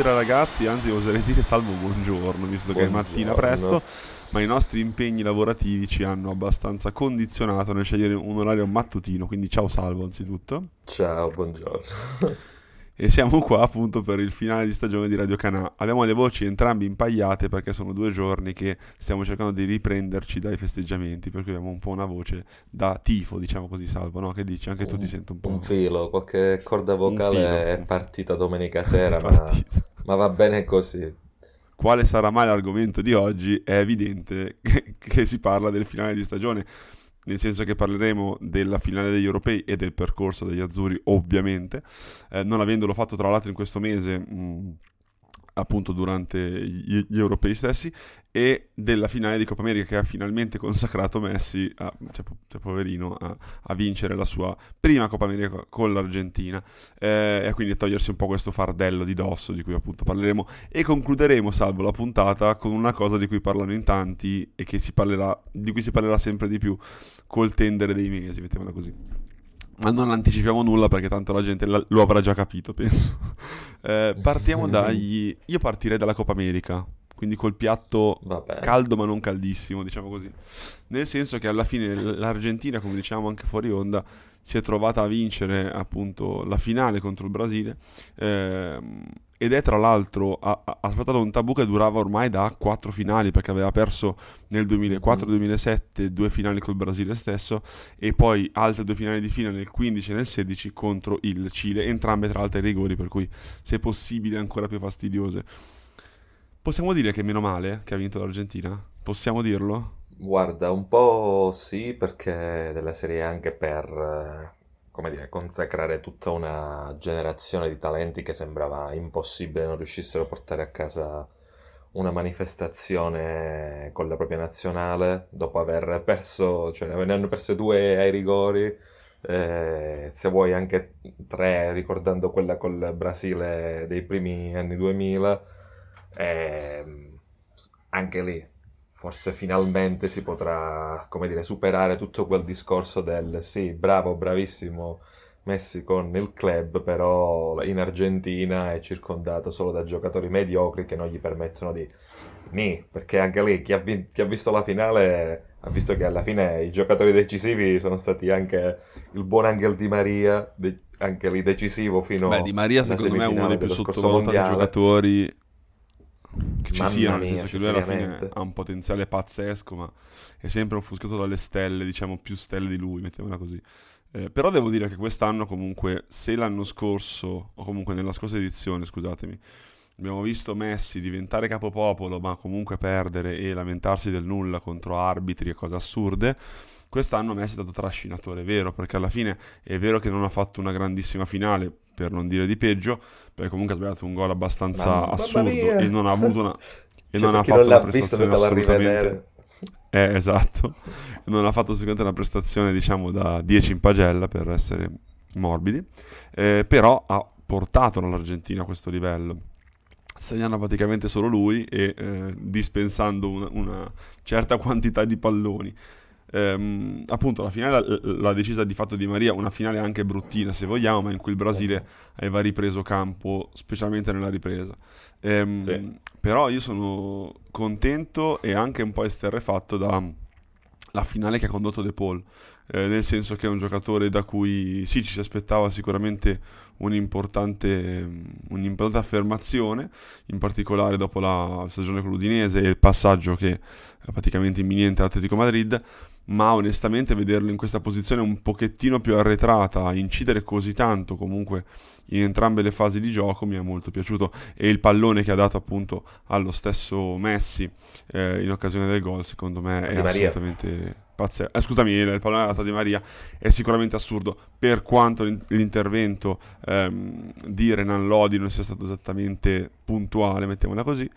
Buonasera ragazzi, anzi oserei dire salvo buongiorno, visto che è mattina presto, ma i nostri impegni lavorativi ci hanno abbastanza condizionato nel scegliere un orario mattutino, quindi ciao Salvo anzitutto. Ciao, buongiorno. E siamo qua appunto per il finale di stagione di Radio Canà. Abbiamo le voci entrambi impagliate perché sono 2 giorni che stiamo cercando di riprenderci dai festeggiamenti, perché abbiamo un po' una voce da tifo, diciamo così, Salvo, no? Che dici? Anche tu ti senti un po'... Un filo, qualche corda vocale è partita domenica sera, ma va bene così. Quale sarà mai l'argomento di oggi? È evidente che si parla del finale di stagione, nel senso che parleremo della finale degli europei e del percorso degli azzurri, ovviamente, non avendolo fatto tra l'altro in questo mese, appunto durante gli europei stessi, e della finale di Copa America che ha finalmente consacrato Messi, a vincere la sua prima Copa America con l'Argentina, e quindi a togliersi un po' questo fardello di dosso di cui appunto parleremo, e concluderemo, Salvo, la puntata con una cosa di cui parlano in tanti e che si parlerà sempre di più col tendere dei mesi, mettiamola così. Ma non anticipiamo nulla perché tanto la gente lo avrà già capito, penso. Io partirei dalla Copa America, quindi col piatto caldo ma non caldissimo, diciamo così. Nel senso che alla fine l'Argentina, come diciamo anche fuori onda, si è trovata a vincere appunto la finale contro il Brasile, ed è tra l'altro ha sfatato un tabù che durava ormai da 4 finali, perché aveva perso nel 2004-2007 2 finali col Brasile stesso e poi altre 2 finali di fila nel 15 e nel 16 contro il Cile, entrambe tra l'altro ai rigori, per cui se possibile ancora più fastidiose. Possiamo dire che meno male che ha vinto l'Argentina? Possiamo dirlo? Guarda, un po' sì, perché della serie anche per... come dire, consacrare tutta una generazione di talenti che sembrava impossibile non riuscissero a portare a casa una manifestazione con la propria nazionale, dopo aver perso, cioè ne hanno perse 2 ai rigori, se vuoi anche 3, ricordando quella col Brasile dei primi anni 2000, anche lì forse finalmente si potrà, come dire, superare tutto quel discorso del sì, bravo, bravissimo Messi con il club, però in Argentina è circondato solo da giocatori mediocri che non gli permettono di... perché anche lì chi ha visto la finale ha visto che alla fine i giocatori decisivi sono stati anche il buon Angel Di Maria, anche lì decisivo fino... Di Maria secondo me è uno dei più sottovalutati giocatori... che ci sia, nel senso che lui alla fine ha un potenziale pazzesco, ma è sempre offuscato dalle stelle, diciamo più stelle di lui, mettiamola così. Però devo dire che quest'anno comunque, se l'anno scorso, o comunque nella scorsa edizione, scusatemi, abbiamo visto Messi diventare capopopolo ma comunque perdere e lamentarsi del nulla contro arbitri e cose assurde, quest'anno Messi è stato trascinatore vero, perché alla fine è vero che non ha fatto una grandissima finale, per non dire di peggio, perché comunque ha sbagliato un gol abbastanza assurdo e non ha avuto una e non ha fatto una prestazione assolutamente esatto, non ha fatto sicuramente una prestazione, diciamo, da 10 in pagella, per essere morbidi, però ha portato l'Argentina a questo livello, segnando praticamente solo lui e dispensando una certa quantità di palloni. Appunto la finale l'ha decisa di fatto Di Maria, una finale anche bruttina se vogliamo, ma in cui il Brasile aveva ripreso campo, specialmente nella ripresa. Però io sono contento e anche un po' esterrefatto dalla finale che ha condotto De Paul, nel senso che è un giocatore da cui sì, ci si aspettava sicuramente un'importante affermazione, in particolare dopo la stagione con l'Udinese e il passaggio che è praticamente imminente all'Atletico Madrid, ma onestamente vederlo in questa posizione un pochettino più arretrata, incidere così tanto comunque in entrambe le fasi di gioco, mi è molto piaciuto, e il pallone che ha dato appunto allo stesso Messi in occasione del gol, secondo me è assolutamente... Scusami, il pallone della Di Maria è sicuramente assurdo, per quanto l'intervento di Renan Lodi non sia stato esattamente puntuale, mettiamola così,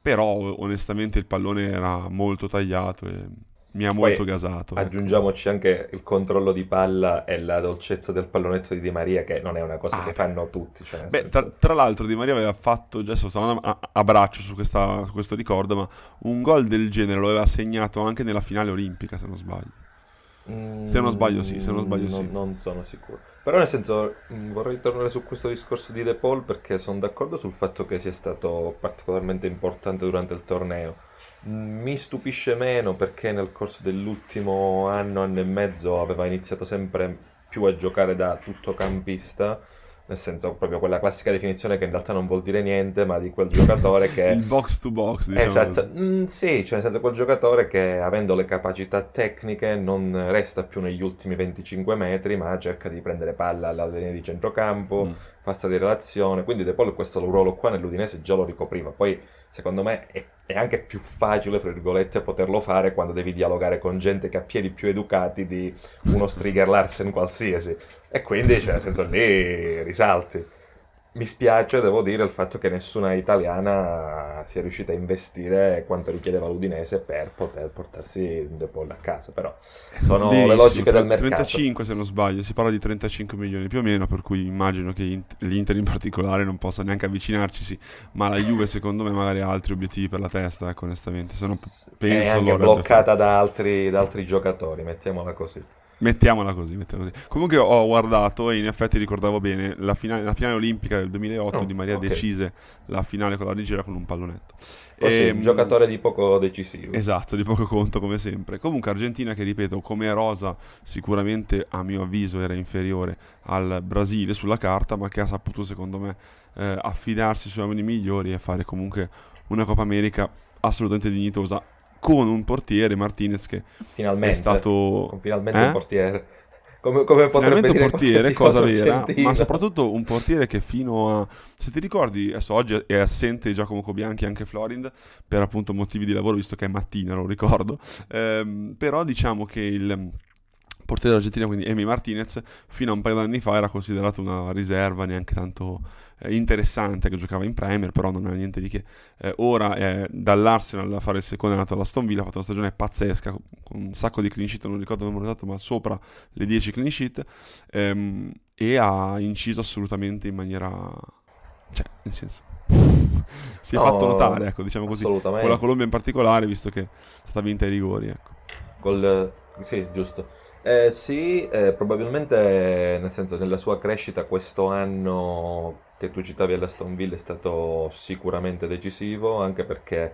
però onestamente il pallone era molto tagliato e mi ha molto gasato. Aggiungiamoci anche il controllo di palla e la dolcezza del pallonetto di Di Maria, che non è una cosa che fanno tutti. Cioè tra l'altro Di Maria aveva fatto, già stavo andando a braccio su questo ricordo, ma un gol del genere lo aveva segnato anche nella finale olimpica, se non sbaglio. Se non sbaglio sì, se non sbaglio sì. Non sono sicuro. Però nel senso, vorrei tornare su questo discorso di De Paul, perché sono d'accordo sul fatto che sia stato particolarmente importante durante il torneo. Mi stupisce meno perché nel corso dell'ultimo anno e mezzo aveva iniziato sempre più a giocare da tuttocampista, nel senso proprio quella classica definizione che in realtà non vuol dire niente, ma di quel giocatore che... il box to box, diciamo. Esatto, sì, cioè nel senso quel giocatore che avendo le capacità tecniche non resta più negli ultimi 25 metri, ma cerca di prendere palla alla linea di centrocampo, passa di relazione, quindi De Paul questo ruolo qua nell'Udinese già lo ricopriva, poi secondo me è anche più facile, fra virgolette, poterlo fare quando devi dialogare con gente che ha piedi più educati di uno Striger Larsen qualsiasi, e quindi cioè nel senso lì risalti. Mi spiace, devo dire, il fatto che nessuna italiana sia riuscita a investire quanto richiedeva l'Udinese per poter portarsi De Paul a casa, però sono le logiche del mercato. 35 se non sbaglio, si parla di 35 milioni più o meno, per cui immagino che l'Inter in particolare non possa neanche avvicinarcisi, ma la Juve secondo me magari ha altri obiettivi per la testa, ecco, onestamente. Se no, penso è anche bloccata da altri giocatori, mettiamola così. Comunque ho guardato e in effetti ricordavo bene la finale olimpica del 2008, Di Maria decise la finale con la Nigeria con un pallonetto. Sì, un giocatore di poco decisivo. Esatto, di poco conto come sempre. Comunque Argentina che, ripeto, come rosa sicuramente a mio avviso era inferiore al Brasile sulla carta, ma che ha saputo secondo me affidarsi sui uomini migliori e fare comunque una Copa America assolutamente dignitosa, con un portiere, Martinez, che finalmente è stato... Finalmente un portiere. Come potrebbe dire un portiere, cosa vera, Argentina. Ma soprattutto un portiere che fino a... Se ti ricordi, adesso oggi è assente Giacomo Cobianchi, anche Florind, per appunto motivi di lavoro, visto che è mattina, lo ricordo. Però diciamo che il portiere dell'Argentina, quindi Emi Martinez, fino a un paio d'anni fa era considerato una riserva neanche tanto... interessante, che giocava in Premier, però non era niente di che. Ora è dall'Arsenal a fare il secondo, è andato alla Stoneville, ha fatto una stagione pazzesca con un sacco di clean sheet, non ricordo il numero esatto, ma sopra le 10 clean sheet, e ha inciso assolutamente in maniera, cioè nel senso si è fatto notare, ecco, diciamo così, con la Colombia in particolare, visto che è stata vinta ai rigori, ecco. Col sì, giusto. Probabilmente, nel senso, nella sua crescita questo anno che tu citavi alla Stoneville è stato sicuramente decisivo, anche perché,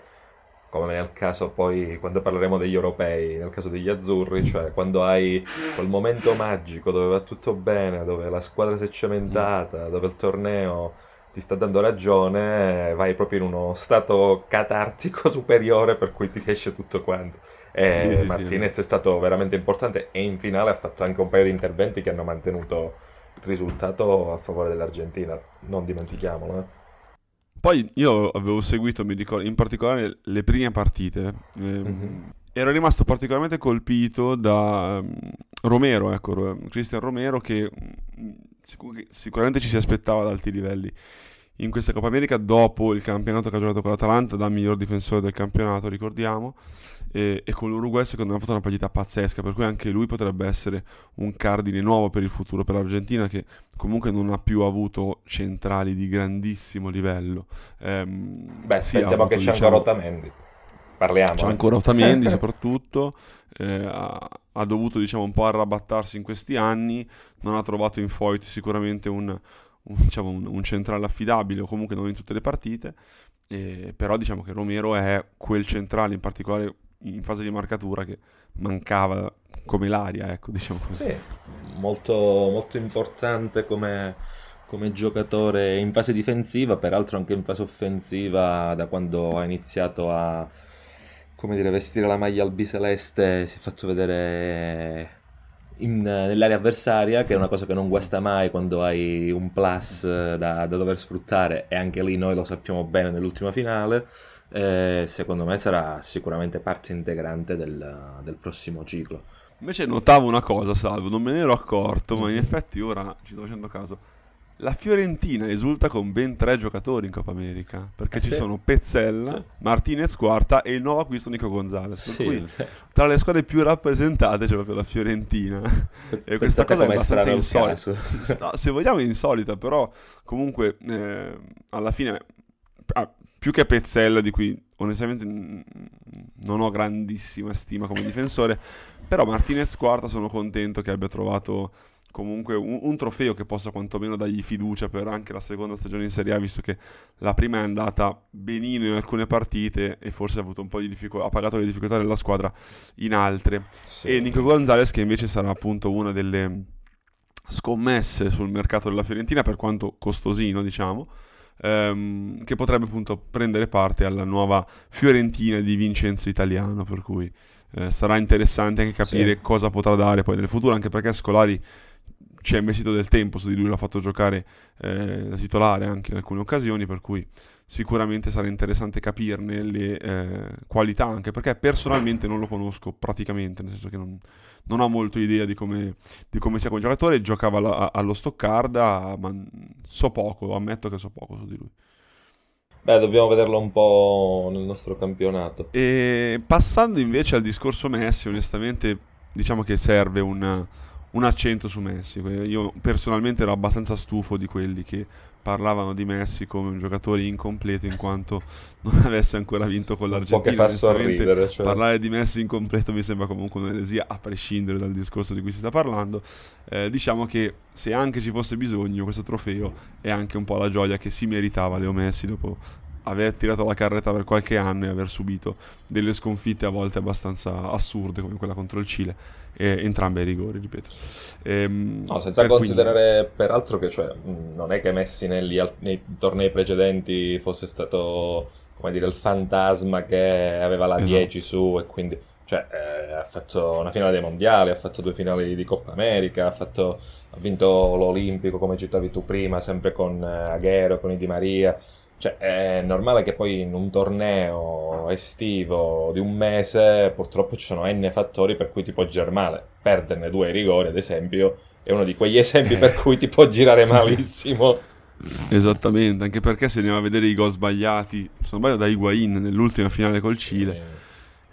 come nel caso poi quando parleremo degli europei, nel caso degli azzurri, cioè quando hai quel momento magico dove va tutto bene, dove la squadra si è cementata, dove il torneo ti sta dando ragione, vai proprio in uno stato catartico superiore per cui ti riesce tutto quanto. E sì, Martinez sì, è stato veramente importante, e in finale ha fatto anche un paio di interventi che hanno mantenuto risultato a favore dell'Argentina, non dimentichiamolo. Poi io avevo seguito, mi ricordo, in particolare le prime partite, ero rimasto particolarmente colpito da Romero, ecco, Cristian Romero, che sicuramente ci si aspettava ad alti livelli in questa Copa America, dopo il campionato che ha giocato con l'Atalanta da miglior difensore del campionato, ricordiamo, e con l'Uruguay secondo me ha fatto una partita pazzesca, per cui anche lui potrebbe essere un cardine nuovo per il futuro per l'Argentina, che comunque non ha più avuto centrali di grandissimo livello. Pensiamo che c'è ancora Otamendi, soprattutto ha dovuto un po' arrabattarsi in questi anni, non ha trovato in Foyt sicuramente un centrale affidabile, o comunque non in tutte le partite, però diciamo che Romero è quel centrale in particolare in fase di marcatura che mancava come l'aria, ecco, diciamo così. Sì, molto, molto importante come giocatore in fase difensiva, peraltro anche in fase offensiva, da quando ha iniziato a vestire la maglia albiceleste si è fatto vedere nell'area avversaria, che è una cosa che non guasta mai quando hai un plus da dover sfruttare, e anche lì noi lo sappiamo bene nell'ultima finale. Secondo me sarà sicuramente parte integrante del prossimo ciclo. Invece notavo una cosa, Salvo, non me ne ero accorto, ma in effetti ora ci sto facendo caso, la Fiorentina esulta con ben 3 giocatori in Coppa America, perché ci sono Pezzella, Martinez Quarta e il nuovo acquisto Nico Gonzalez, per cui tra le squadre più rappresentate c'è proprio la Fiorentina. E questa cosa è abbastanza insolita, se vogliamo insolita, però comunque alla fine più che Pezzella, di cui onestamente non ho grandissima stima come difensore, Però Martinez Quarta sono contento che abbia trovato comunque un trofeo che possa quantomeno dargli fiducia per anche la seconda stagione in Serie A, visto che la prima è andata benino in alcune partite e forse ha avuto un po' di difficoltà, ha pagato le difficoltà della squadra in altre. Sì. E Nico Gonzalez, che invece sarà appunto una delle scommesse sul mercato della Fiorentina, per quanto costosino, diciamo, che potrebbe appunto prendere parte alla nuova Fiorentina di Vincenzo Italiano, per cui sarà interessante anche capire cosa potrà dare poi nel futuro, anche perché Scolari ci ha investito del tempo su di lui, l'ha fatto giocare da titolare anche in alcune occasioni, per cui sicuramente sarà interessante capirne le qualità, anche perché personalmente non lo conosco praticamente, nel senso che non ho molto idea di come sia come giocatore. Giocava allo Stoccarda, ma ammetto che so poco su di lui. Beh, dobbiamo vederlo un po' nel nostro campionato. E passando invece al discorso Messi, onestamente diciamo che serve un accento su Messi. Io personalmente ero abbastanza stufo di quelli che parlavano di Messi come un giocatore incompleto in quanto non avesse ancora vinto con l'Argentina. Che fa sorridere, cioè. Parlare di Messi incompleto mi sembra comunque un'eresia, a prescindere dal discorso di cui si sta parlando. Diciamo che se anche ci fosse bisogno, questo trofeo è anche un po' la gioia che si meritava Leo Messi dopo aver tirato la carretta per qualche anno e aver subito delle sconfitte a volte abbastanza assurde, come quella contro il Cile, entrambe ai rigori, ripeto. Senza considerare peraltro che non è che Messi nei tornei precedenti fosse stato, come dire, il fantasma che aveva la 10 su, e quindi ha fatto una finale dei mondiali, ha fatto 2 finali di Copa America, ha vinto l'Olimpico, come citavi tu prima, sempre con Agüero, con Di Maria. È normale che poi in un torneo estivo di un mese purtroppo ci sono n fattori per cui ti può girare male. Perderne 2 ai rigori, ad esempio, è uno di quegli esempi per cui ti può girare malissimo. Esattamente, anche perché se andiamo a vedere i gol sbagliati, se non sbaglio da Higuain nell'ultima finale col Cile,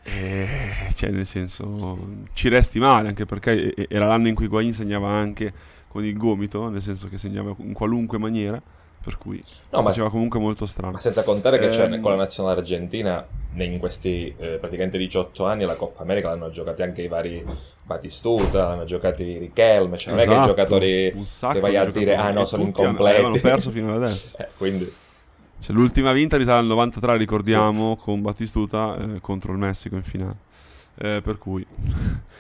nel senso ci resti male, anche perché era l'anno in cui Higuain segnava anche con il gomito, nel senso che segnava in qualunque maniera. Per cui faceva comunque molto strano. Ma senza contare che con la nazionale argentina in questi praticamente 18 anni la Coppa America l'hanno giocati anche i vari Batistuta, l'hanno giocati i Riquelme, non è che i giocatori che vai a dire sono incompleti, l'hanno perso fino ad adesso. Quindi l'ultima vinta risale al 93, ricordiamo, con Batistuta contro il Messico in finale. Per cui,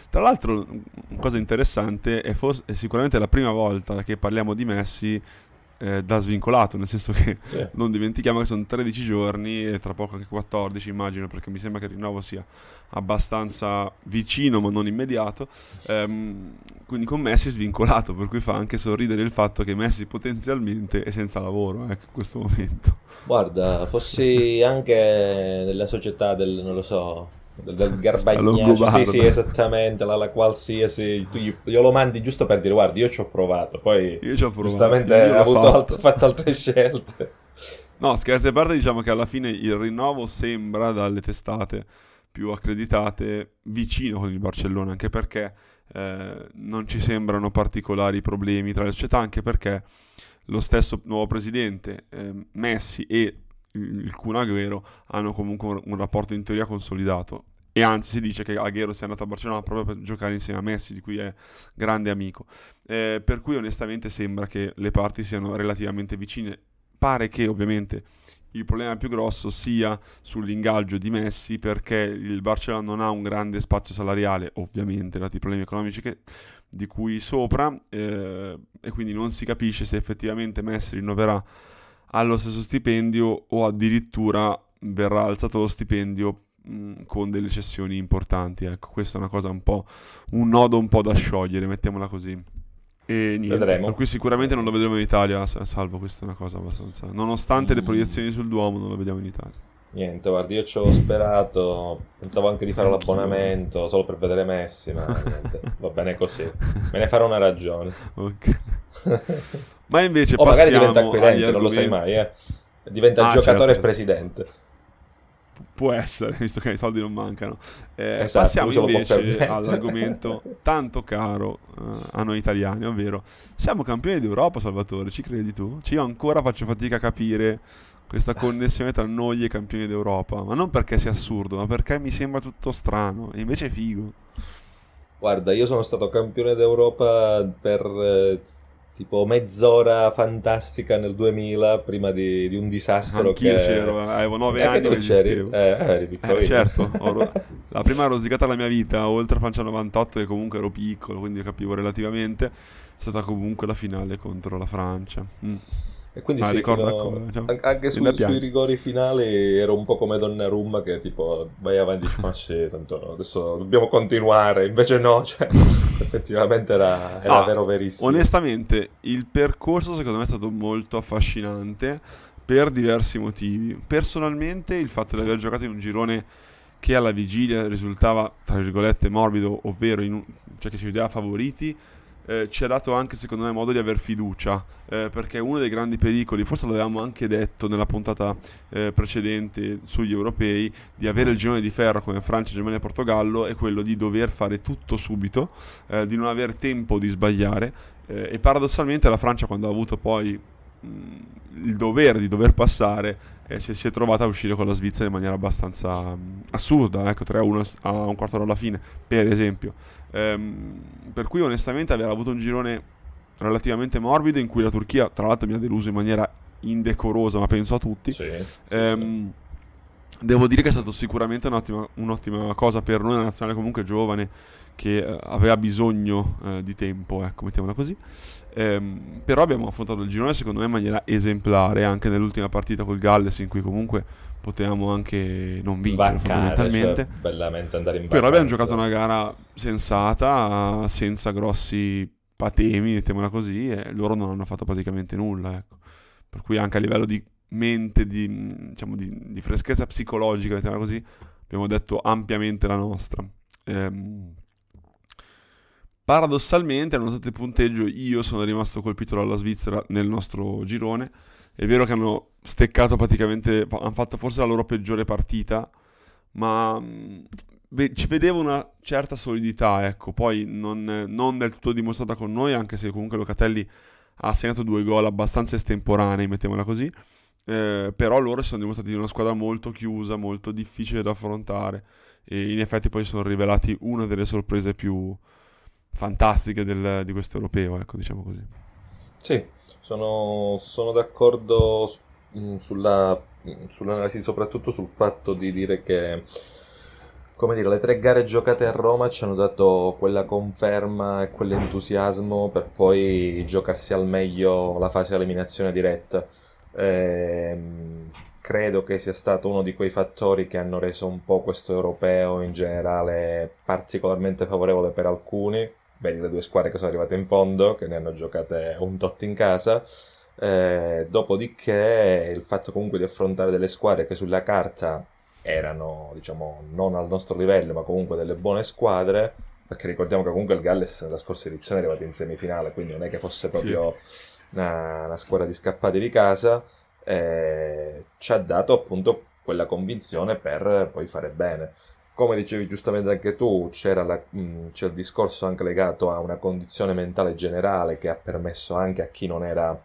tra l'altro, una cosa interessante è sicuramente la prima volta che parliamo di Messi da svincolato, nel senso che non dimentichiamo che sono 13 giorni e tra poco anche 14, immagino, perché mi sembra che il rinnovo sia abbastanza vicino ma non immediato, quindi con Messi svincolato, per cui fa anche sorridere il fatto che Messi potenzialmente è senza lavoro in questo momento. Guarda, fossi anche della società del, non lo so, del garbagnaccio, sì esattamente, la qualsiasi, tu io lo mandi giusto per dire guardi io ci ho provato, poi giustamente ha fatto altre scelte. No, scherzi a parte, diciamo che alla fine il rinnovo sembra dalle testate più accreditate vicino con il Barcellona, anche perché non ci sembrano particolari problemi tra le società, anche perché lo stesso nuovo presidente Messi e il Kun Agüero hanno comunque un rapporto in teoria consolidato, e anzi si dice che Agüero sia andato a Barcellona proprio per giocare insieme a Messi, di cui è grande amico, per cui onestamente sembra che le parti siano relativamente vicine. Pare che ovviamente il problema più grosso sia sull'ingaggio di Messi, perché il Barcellona non ha un grande spazio salariale, ovviamente dati i problemi economici di cui sopra, e quindi non si capisce se effettivamente Messi rinnoverà allo stesso stipendio o addirittura verrà alzato lo stipendio con delle cessioni importanti. Ecco, questa è una cosa un nodo un po' da sciogliere, mettiamola così. E niente, vedremo. Per cui sicuramente non lo vedremo in Italia, salvo, questa è una cosa abbastanza, nonostante le proiezioni sul Duomo, non lo vediamo in Italia. Niente, guardi, io ci ho sperato, pensavo anche di fare l'abbonamento solo per vedere Messi, ma niente, va bene così, me ne farò una ragione. Ok. Ma invece magari diventa acquirente, non lo sai mai, diventa giocatore, certo. Presidente può essere, visto che i soldi non mancano. Esatto, passiamo invece all'argomento tanto caro a noi italiani, ovvero siamo campioni d'Europa. Salvatore, ci credi tu? Io ancora faccio fatica a capire questa connessione tra noi e campioni d'Europa, ma non perché sia assurdo, ma perché mi sembra tutto strano, e invece è figo. Guarda, io sono stato campione d'Europa per tipo mezz'ora fantastica nel 2000, prima di un disastro. Anch'io c'ero, avevo 9 anni e c'eri. Certo, la prima rosicata della mia vita, oltre a Francia 98, che comunque ero piccolo, quindi capivo relativamente, è stata comunque la finale contro la Francia. Mm. E quindi sì, anche sui rigori finali ero un po' come Donnarumma, che tipo vai avanti, ma sì, tanto adesso dobbiamo continuare, invece no, cioè effettivamente era vero, verissimo. Onestamente il percorso secondo me è stato molto affascinante per diversi motivi. Personalmente il fatto di aver giocato in un girone che alla vigilia risultava tra virgolette morbido, ovvero cioè che ci vedeva favoriti, ci ha dato anche secondo me modo di aver fiducia, perché uno dei grandi pericoli, forse l'avevamo anche detto nella puntata precedente sugli europei, di avere il girone di ferro come Francia, Germania e Portogallo, è quello di dover fare tutto subito, di non aver tempo di sbagliare, e paradossalmente la Francia, quando ha avuto poi il dovere di dover passare, si è trovata a uscire con la Svizzera in maniera abbastanza assurda, ecco, 3-1 a un quarto d'ora alla fine, per esempio. Per cui onestamente aver avuto un girone relativamente morbido, in cui la Turchia tra l'altro mi ha deluso in maniera indecorosa, ma penso a tutti, sì. Devo dire che è stato sicuramente un'ottima cosa per noi, una nazionale comunque giovane che aveva bisogno di tempo, ecco, mettiamola così. Però abbiamo affrontato il girone secondo me in maniera esemplare, anche nell'ultima partita col Galles, in cui comunque potevamo anche non vincere, fondamentalmente, cioè, bellamente andare in vacanza. Però abbiamo giocato una gara sensata, senza grossi patemi, mettiamola così, e loro non hanno fatto praticamente nulla, ecco. Per cui anche a livello di mente, di freschezza psicologica, mettiamola così, abbiamo detto ampiamente la nostra. Paradossalmente, nonostante il punteggio, io sono rimasto colpito dalla Svizzera nel nostro girone. È vero che hanno steccato praticamente, hanno fatto forse la loro peggiore partita, ma ci vedevo una certa solidità, ecco. Poi non del tutto dimostrata con noi, anche se comunque Locatelli ha segnato 2 gol abbastanza estemporanei, mettiamola così. Però loro sono dimostrati una squadra molto chiusa, molto difficile da affrontare, e in effetti poi sono rivelati una delle sorprese più fantastiche di questo europeo, ecco, diciamo così. Sì, sono d'accordo sull'analisi, soprattutto sul fatto di dire che, come dire, le 3 gare giocate a Roma ci hanno dato quella conferma e quell'entusiasmo per poi giocarsi al meglio la fase eliminazione diretta. Credo che sia stato uno di quei fattori che hanno reso un po' questo europeo in generale particolarmente favorevole per alcuni. Vedi le 2 squadre che sono arrivate in fondo, che ne hanno giocate un tot in casa. Dopodiché il fatto comunque di affrontare delle squadre che sulla carta erano, diciamo, non al nostro livello, ma comunque delle buone squadre, perché ricordiamo che comunque il Galles nella scorsa edizione è arrivato in semifinale, quindi non è che fosse proprio una squadra di scappati di casa. Ci ha dato appunto quella convinzione per poi fare bene. Come dicevi giustamente anche tu, c'è il discorso anche legato a una condizione mentale generale che ha permesso anche a chi non era,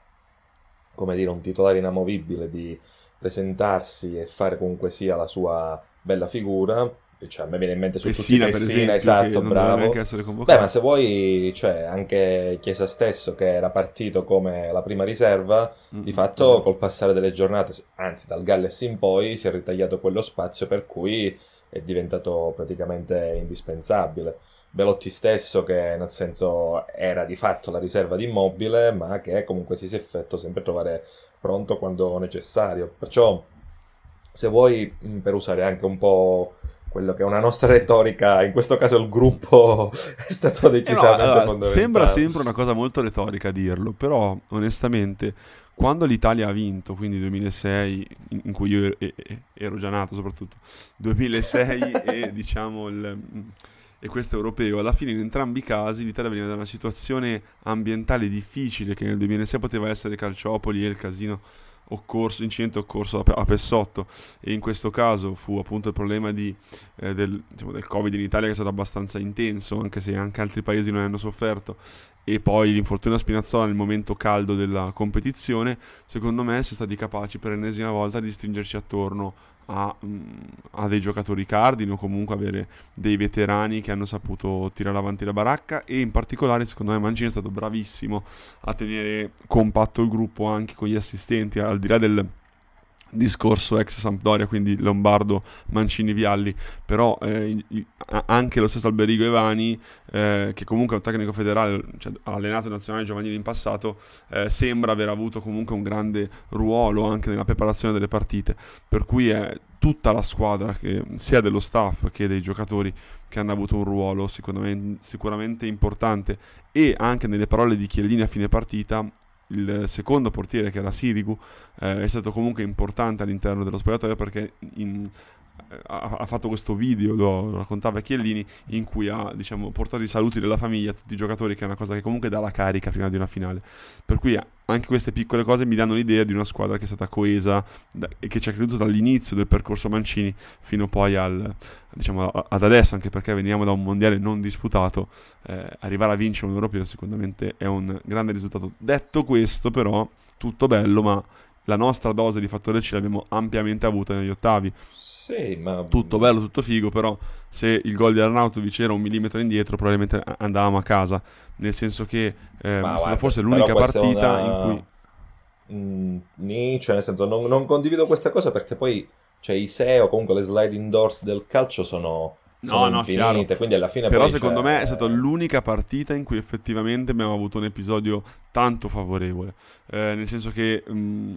come dire, un titolare inamovibile di presentarsi e fare comunque sia la sua bella figura. Cioè, a me viene in mente su Pessina, tutti Pessina, esatto, bravo. Beh, ma se vuoi, cioè, anche Chiesa stesso, che era partito come la prima riserva, di fatto col passare delle giornate, anzi dal Galles in poi, si è ritagliato quello spazio per cui è diventato praticamente indispensabile. Belotti stesso, che nel senso era di fatto la riserva di Immobile, ma che comunque si è fatto sempre trovare pronto quando necessario. Perciò, se vuoi, per usare anche un po' quello che è una nostra retorica, in questo caso il gruppo è stato decisamente fondamentale. Sembra sempre una cosa molto retorica dirlo, però onestamente quando l'Italia ha vinto, quindi 2006, in cui io ero già nato soprattutto, 2006 e diciamo e questo europeo, alla fine in entrambi i casi l'Italia veniva da una situazione ambientale difficile, che nel 2006 poteva essere Calciopoli e il casino incidente occorso a Pessotto, e in questo caso fu appunto il problema del Covid in Italia, che è stato abbastanza intenso, anche se anche altri paesi non hanno sofferto, e poi l'infortunio a Spinazzola nel momento caldo della competizione. Secondo me si è stati capaci per l'ennesima volta di stringerci attorno a dei giocatori cardine o comunque avere dei veterani che hanno saputo tirare avanti la baracca, e in particolare secondo me Mancini è stato bravissimo a tenere compatto il gruppo anche con gli assistenti, al di là del discorso ex Sampdoria, quindi Lombardo, Mancini, Vialli, però anche lo stesso Alberigo Evani, che comunque è un tecnico federale, cioè, ha allenato il nazionale giovanile in passato, sembra aver avuto comunque un grande ruolo anche nella preparazione delle partite, per cui è tutta la squadra, che sia dello staff che dei giocatori, che hanno avuto un ruolo sicuramente importante. E anche nelle parole di Chiellini a fine partita, il secondo portiere, che era Sirigu, è stato comunque importante all'interno dello spogliatoio, perché ha fatto questo video, lo raccontava Chiellini, in cui ha, diciamo, portato i saluti della famiglia a tutti i giocatori, che è una cosa che comunque dà la carica prima di una finale. Per cui anche queste piccole cose mi danno l'idea di una squadra che è stata coesa e che ci ha creduto dall'inizio del percorso Mancini fino poi ad adesso, anche perché veniamo da un mondiale non disputato. Arrivare a vincere un europeo sicuramente è un grande risultato. Detto questo, però, tutto bello, ma la nostra dose di fattore C l'abbiamo ampiamente avuta negli ottavi. Sì, ma... tutto bello, tutto figo, però se il gol di Arnautovic era un millimetro indietro probabilmente andavamo a casa, nel senso che guarda, forse è l'unica partita in cui cioè, nel senso, non condivido questa cosa, perché poi cioè, i SEO, comunque le sliding doors del calcio sono infinite, chiaro. Quindi alla fine però poi, secondo me è stata l'unica partita in cui effettivamente abbiamo avuto un episodio tanto favorevole, nel senso che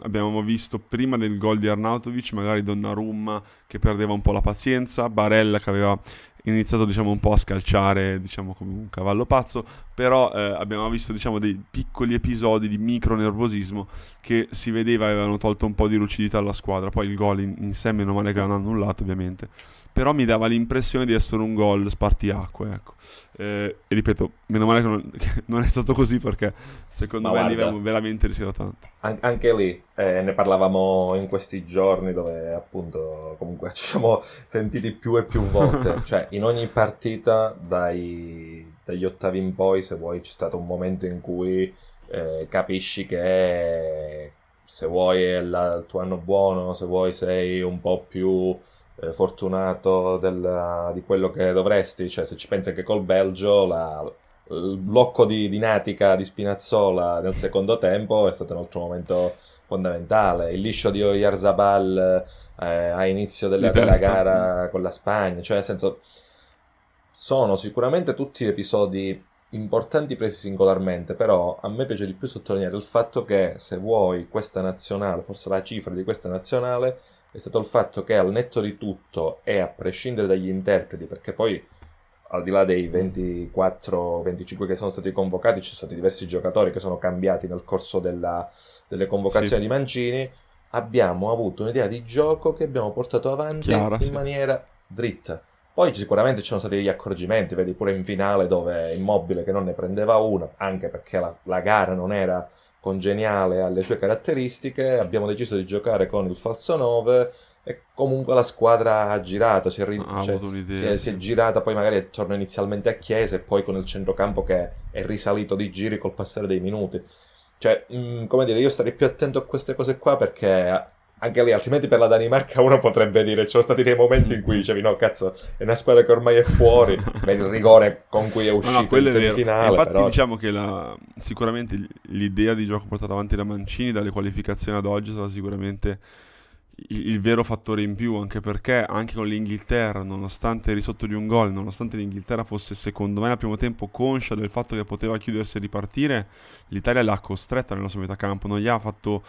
abbiamo visto prima del gol di Arnautovic magari Donnarumma che perdeva un po' la pazienza, Barella che aveva iniziato un po' a scalciare come un cavallo pazzo, però abbiamo visto dei piccoli episodi di micro nervosismo che si vedeva, avevano tolto un po' di lucidità alla squadra. Poi il gol in sé, meno male che l'hanno annullato ovviamente, però mi dava l'impressione di essere un gol spartiacque, ecco. E ripeto, meno male che non è stato così, perché secondo me ne abbiamo veramente rischiato tanto. Anche lì ne parlavamo in questi giorni, dove appunto comunque ci siamo sentiti più e più volte cioè in ogni partita dagli ottavi in poi, se vuoi, c'è stato un momento in cui capisci che se vuoi è il tuo anno buono, se vuoi sei un po' più fortunato di quello che dovresti. Cioè, se ci pensi anche col Belgio, il blocco di Natica di Spinazzola nel secondo tempo è stato un altro momento fondamentale, il liscio di Oyarzabal a inizio della gara con la Spagna. Cioè, nel senso, sono sicuramente tutti episodi importanti presi singolarmente, però a me piace di più sottolineare il fatto che, se vuoi, questa nazionale, forse la cifra di questa nazionale è stato il fatto che, al netto di tutto e a prescindere dagli interpreti, perché poi al di là dei 24-25 che sono stati convocati, ci sono stati diversi giocatori che sono cambiati nel corso delle convocazioni, sì, di Mancini, abbiamo avuto un'idea di gioco che abbiamo portato avanti in maniera dritta. Poi sicuramente ci sono stati degli accorgimenti, vedi pure in finale dove Immobile che non ne prendeva una, anche perché la gara non era congeniale alle sue caratteristiche, abbiamo deciso di giocare con il falso 9 e comunque la squadra ha girato, si è girata, poi magari torna inizialmente a Chiesa e poi con il centrocampo che è risalito di giri col passare dei minuti. Cioè, io starei più attento a queste cose qua, perché anche lì, altrimenti per la Danimarca uno potrebbe dire, ci sono stati dei momenti in cui dicevi no cazzo, è una squadra che ormai è fuori, per il rigore con cui è uscito in semifinale. Infatti però... che sicuramente l'idea di gioco portata avanti da Mancini dalle qualificazioni ad oggi sarà sicuramente il vero fattore in più, anche perché anche con l'Inghilterra, nonostante eri sotto di un gol, nonostante l'Inghilterra fosse secondo me al primo tempo conscia del fatto che poteva chiudersi e ripartire, l'Italia l'ha costretta nel nostro metacampo, non gli ha fatto,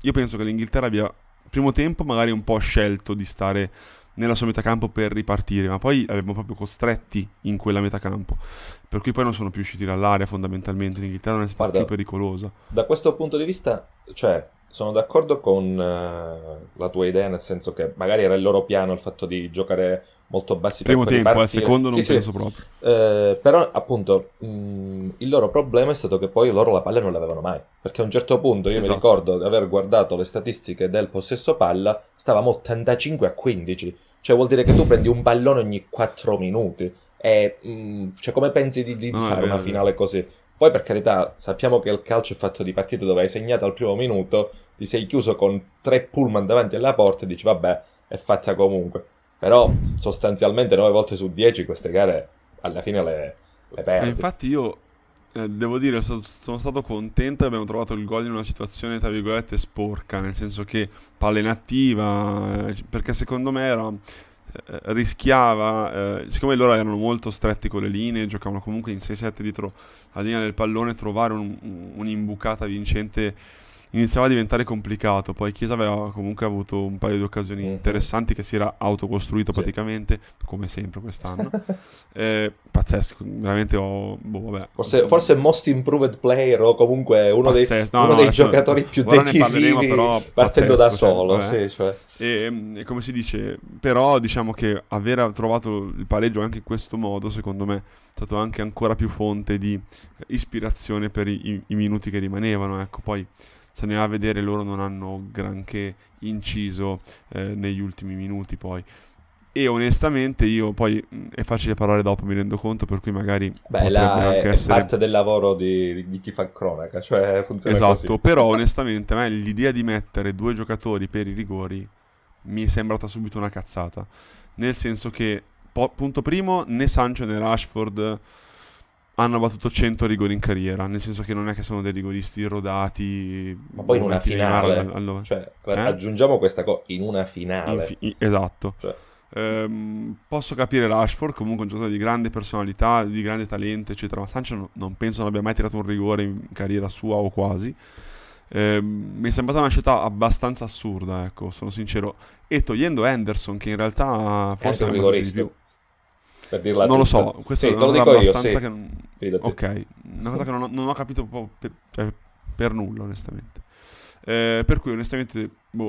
io penso che l'Inghilterra abbia primo tempo magari un po' scelto di stare nella sua metacampo per ripartire, ma poi l'abbiamo proprio costretti in quella metacampo, per cui poi non sono più usciti dall'area fondamentalmente, l'Inghilterra non è stata più pericolosa. Da questo punto di vista, sono d'accordo con la tua idea, nel senso che magari era il loro piano il fatto di giocare molto bassi primo tempo, al secondo non penso proprio. Però appunto il loro problema è stato che poi loro la palla non l'avevano mai, perché a un certo punto io mi ricordo di aver guardato le statistiche del possesso palla, stavamo 85-15, cioè vuol dire che tu prendi un pallone ogni 4 minuti e come pensi di fare una finale così? Poi, per carità, sappiamo che il calcio è fatto di partite dove hai segnato al primo minuto, ti sei chiuso con 3 pullman davanti alla porta e dici vabbè, è fatta comunque. Però sostanzialmente 9 volte su 10 queste gare alla fine le perdi. Infatti io devo dire sono stato contento che abbiamo trovato il gol in una situazione tra virgolette sporca, nel senso che palla inattiva, perché secondo me era... rischiava, siccome loro erano molto stretti con le linee, giocavano comunque in 6-7 dietro la linea del pallone, trovare un'imbucata vincente iniziava a diventare complicato. Poi Chiesa aveva comunque avuto un paio di occasioni interessanti che si era autocostruito praticamente, come sempre quest'anno. Pazzesco, veramente vabbè. Forse most improved player o comunque uno dei giocatori più decisivi però, partendo da solo. Sì, cioè. E come si dice, però diciamo che aver trovato il pareggio anche in questo modo, secondo me, è stato anche ancora più fonte di ispirazione per i minuti che rimanevano. Ecco, poi se ne va a vedere, loro non hanno granché inciso negli ultimi minuti poi. E onestamente io poi è facile parlare dopo, mi rendo conto, per cui magari è parte del lavoro di chi fa cronaca, cioè funziona esatto, così. Però onestamente a me l'idea di mettere due giocatori per i rigori mi è sembrata subito una cazzata, nel senso che punto primo, né Sancho né Rashford hanno battuto 100 rigori in carriera, nel senso che non è che sono dei rigoristi rodati. Ma poi in una finale aggiungiamo questa cosa, in una finale esatto, cioè. Posso capire Rashford, comunque un giocatore di grande personalità, di grande talento eccetera, ma Sancho non penso non abbia mai tirato un rigore in carriera sua o quasi. Mi è sembrata una scelta abbastanza assurda, ecco, sono sincero, e togliendo Henderson che in realtà forse è un rigorista di più. Per dirla non tutta. Lo so, questo sì, è una cosa abbastanza io, sì. Che non... Ok, una cosa che non ho capito per nulla, onestamente. Per cui, onestamente,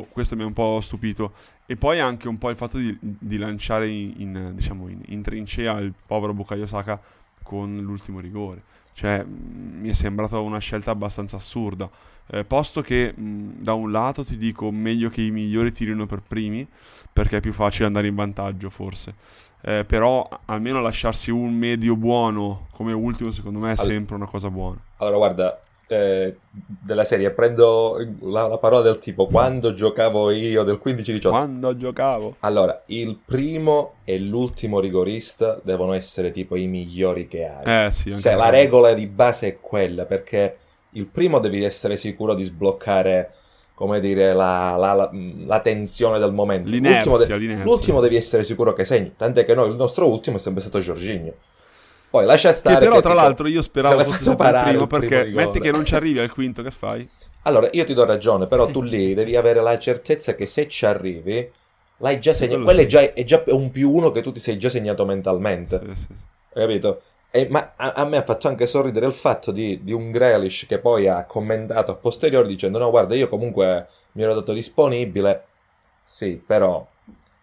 questo mi ha un po' stupito. E poi anche un po' il fatto di lanciare in trincea il povero Bukayo Saka con l'ultimo rigore. Cioè, mi è sembrata una scelta abbastanza assurda. Posto che, da un lato, ti dico meglio che i migliori tirino per primi, perché è più facile andare in vantaggio, forse. Però almeno lasciarsi un medio buono come ultimo secondo me è sempre una cosa buona. Allora guarda, della serie prendo la parola del tipo quando giocavo io del 15-18. Quando giocavo? Allora, il primo e l'ultimo rigorista devono essere tipo i migliori che hai. Sì, anche se la regola di base è quella, perché il primo devi essere sicuro di sbloccare, come dire, la tensione del momento. L'ultimo devi essere sicuro che segni, tant'è che il nostro ultimo è sempre stato Giorginho. Poi lascia stare che però tra l'altro io speravo fosse stato il primo, perché metti che non ci arrivi al quinto, che fai? Allora io ti do ragione, però tu lì devi avere la certezza che se ci arrivi l'hai già segnato, quello è già un +1 che tu ti sei già segnato mentalmente, sì. Hai capito? Ma a me ha fatto anche sorridere il fatto di un Grealish che poi ha commentato a posteriori dicendo no guarda, io comunque mi ero dato disponibile, sì, però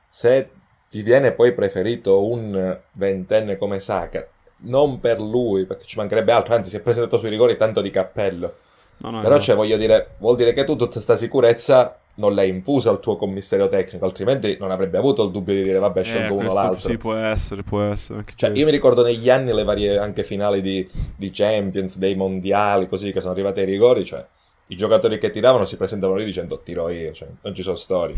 se ti viene poi preferito un ventenne come Saka, non per lui, perché ci mancherebbe altro, anzi si è presentato sui rigori tanto di cappello, no, però no. Cioè voglio dire, vuol dire che tu tutta sta sicurezza non l'hai infusa al tuo commissario tecnico, altrimenti non avrebbe avuto il dubbio di dire vabbè scelgo uno o l'altro. Sì, può essere anche cioè questo. Io mi ricordo negli anni le varie anche finali di Champions, dei mondiali così, che sono arrivati ai rigori, cioè i giocatori che tiravano si presentavano lì dicendo tiro io, cioè non ci sono storie,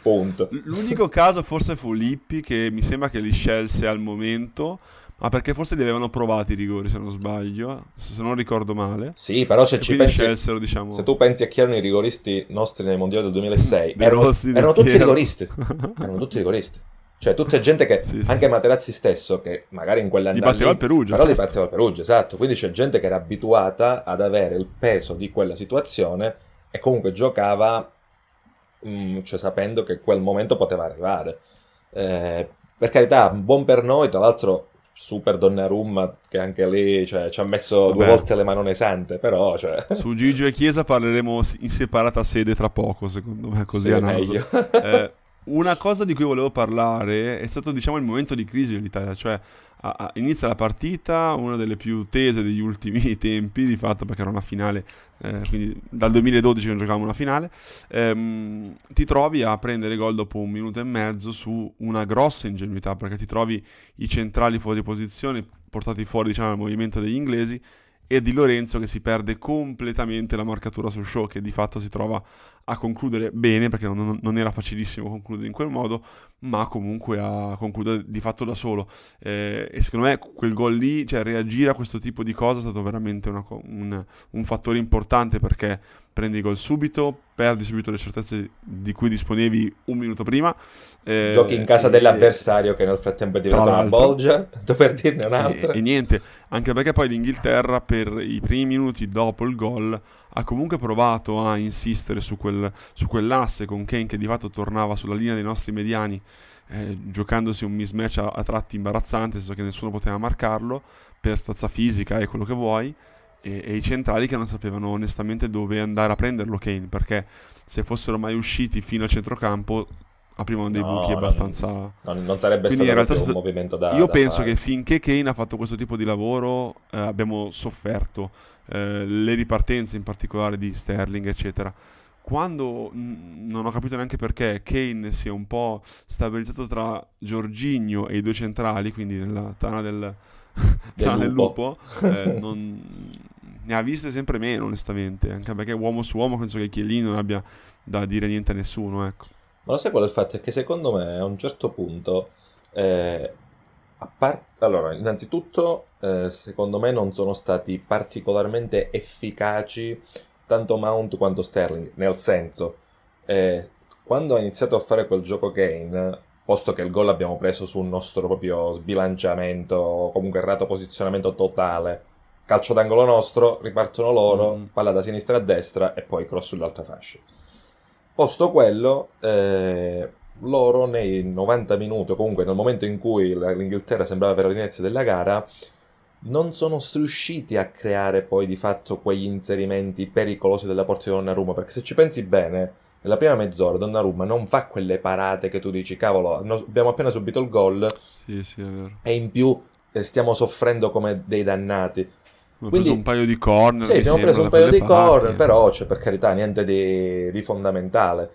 punto. L'unico caso forse fu Lippi, che mi sembra che li scelse al momento, ma perché forse li avevano provati i rigori, se non sbaglio, se non ricordo male. Sì, però se ci pensi, diciamo... se tu pensi a chi erano i rigoristi nostri nei mondiali del 2006, erano tutti rigoristi. Erano tutti rigoristi. Cioè, tutta gente che anche Materazzi stesso, che magari in quell'anno li batteva al Perugia, però certo. Li batteva al Perugia, esatto. Quindi c'è gente che era abituata ad avere il peso di quella situazione e comunque giocava cioè sapendo che quel momento poteva arrivare. Per carità, buon per noi, tra l'altro super Donnarumma, che anche lì cioè, ci ha messo due volte le manone sante, però cioè... Su Gigio e Chiesa parleremo in separata sede tra poco, secondo me, così a naso. Una cosa di cui volevo parlare è stato, diciamo, il momento di crisi dell'Italia, cioè inizia la partita, una delle più tese degli ultimi tempi, di fatto, perché era una finale, quindi dal 2012 non giocavamo una finale, ti trovi a prendere gol dopo 1 minuto e mezzo su una grossa ingenuità, perché ti trovi i centrali fuori posizione, portati fuori, diciamo, al movimento degli inglesi, e Di Lorenzo che si perde completamente la marcatura su Shaw, che di fatto si trova a concludere bene, perché non era facilissimo concludere in quel modo, ma comunque a concludere di fatto da solo, e secondo me quel gol lì, cioè reagire a questo tipo di cosa è stato veramente un fattore importante, perché prendi gol subito, perdi subito le certezze di cui disponevi un minuto prima, giochi in casa dell'avversario che nel frattempo è diventato una bolgia, tanto per dirne un'altra, e niente, anche perché poi l'Inghilterra per i primi minuti dopo il gol ha comunque provato a insistere su quell'asse con Kane che di fatto tornava sulla linea dei nostri mediani, giocandosi un mismatch a tratti imbarazzante, nel senso che nessuno poteva marcarlo per stazza fisica e quello che vuoi, e i centrali che non sapevano onestamente dove andare a prenderlo Kane, perché se fossero mai usciti fino a centrocampo aprivano dei buchi abbastanza... Non sarebbe quindi stato in realtà un movimento da io da penso fare. Che finché Kane ha fatto questo tipo di lavoro abbiamo sofferto le ripartenze in particolare di Sterling eccetera. Quando non ho capito neanche perché Kane si è un po' stabilizzato tra Giorginho e i due centrali, quindi nella tana del lupo, ne ha viste sempre meno onestamente, anche perché uomo su uomo penso che Chiellini non abbia da dire niente a nessuno, ecco. Ma lo sai qual è il fatto? È che secondo me a un certo punto, allora innanzitutto secondo me non sono stati particolarmente efficaci tanto Mount quanto Sterling, nel senso quando ha iniziato a fare quel gioco Kane, posto che il gol l'abbiamo preso su un nostro proprio sbilanciamento o comunque errato posizionamento totale, calcio d'angolo nostro, ripartono loro, palla da sinistra a destra e poi cross sull'altra fascia. Posto quello, loro nei 90 minuti, comunque nel momento in cui l'Inghilterra sembrava avere l'inizio della gara, non sono riusciti a creare poi di fatto quegli inserimenti pericolosi della porta di Donnarumma, perché se ci pensi bene, nella prima mezz'ora Donnarumma non fa quelle parate che tu dici, cavolo, abbiamo appena subito il gol, sì, è vero, e in più stiamo soffrendo come dei dannati. Quindi, preso un paio di corner, sì, abbiamo preso un paio di corner, però cioè, per carità, niente di fondamentale.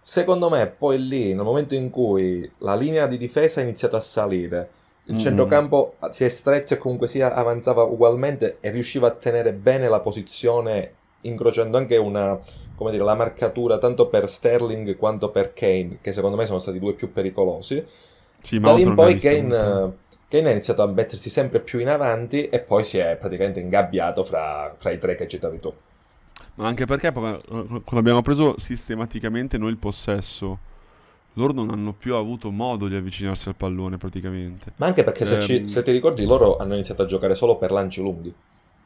Secondo me poi lì, nel momento in cui la linea di difesa ha iniziato a salire, il centrocampo si è stretto e comunque si avanzava ugualmente e riusciva a tenere bene la posizione, incrociando anche una, come dire, la marcatura tanto per Sterling quanto per Kane, che secondo me sono stati i due più pericolosi. Sì, ma da lì in poi Kane ha iniziato a mettersi sempre più in avanti e poi si è praticamente ingabbiato fra i tre che citavi tu. Ma anche perché quando abbiamo preso sistematicamente noi il possesso, loro non hanno più avuto modo di avvicinarsi al pallone praticamente. Ma anche perché se ti ricordi loro hanno iniziato a giocare solo per lanci lunghi.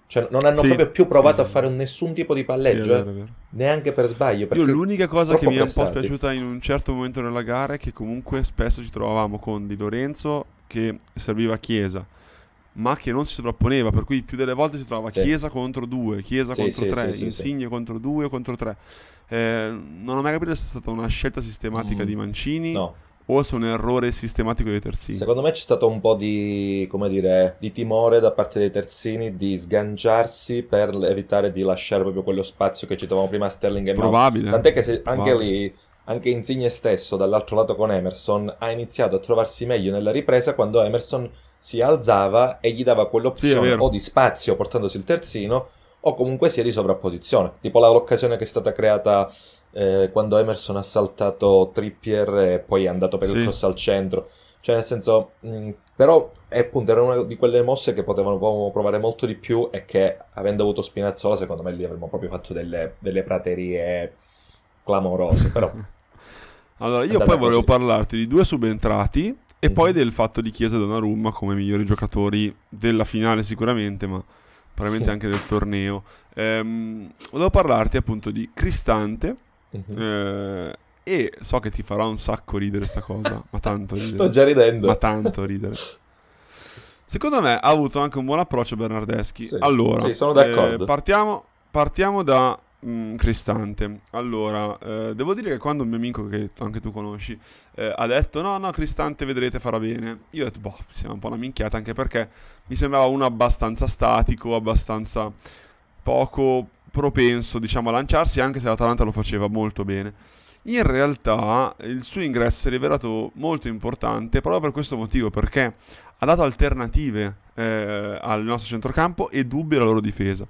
Cioè non hanno proprio più provato a fare nessun tipo di palleggio, è vero, è vero. Neanche per sbaglio. Io l'unica cosa che mi è un po' spiaciuta in un certo momento della gara è che comunque spesso ci trovavamo con Di Lorenzo che serviva Chiesa, ma che non si sovrapponeva, per cui più delle volte si trovava Chiesa contro due, Chiesa contro tre, Insigne contro due, contro tre. Non ho mai capito se è stata una scelta sistematica di Mancini o se è un errore sistematico dei terzini. Secondo me c'è stato un po' di, come dire, di timore da parte dei terzini di sganciarsi per evitare di lasciare proprio quello spazio che citavamo prima Sterling e Mount. Probabile. Tant'è che se anche lì, anche Insigne stesso, dall'altro lato con Emerson, ha iniziato a trovarsi meglio nella ripresa quando Emerson si alzava e gli dava quell'opzione o di spazio portandosi il terzino o comunque sia di sovrapposizione, tipo l'occasione che è stata creata quando Emerson ha saltato Trippier e poi è andato per il cross al centro, cioè nel senso però appunto era una di quelle mosse che potevamo provare molto di più e che avendo avuto Spinazzola secondo me lì avremmo proprio fatto delle praterie clamorose, però allora io poi volevo parlarti di due subentrati e poi del fatto di Chiesa e Donnarumma come migliori giocatori della finale sicuramente, ma veramente anche del torneo. Volevo parlarti appunto di Cristante e so che ti farà un sacco ridere sta cosa, ma tanto ridere. Sto già ridendo. Ma tanto ridere. Secondo me ha avuto anche un buon approccio Bernardeschi. Sì, allora, sono d'accordo. Partiamo da Cristante. Allora, devo dire che quando un mio amico che anche tu conosci ha detto no Cristante vedrete farà bene, io ho detto siamo un po' una minchiata, anche perché mi sembrava uno abbastanza statico, abbastanza poco propenso diciamo a lanciarsi, anche se l'Atalanta lo faceva molto bene. In realtà il suo ingresso si è rivelato molto importante proprio per questo motivo, perché ha dato alternative al nostro centrocampo e dubbi alla loro difesa,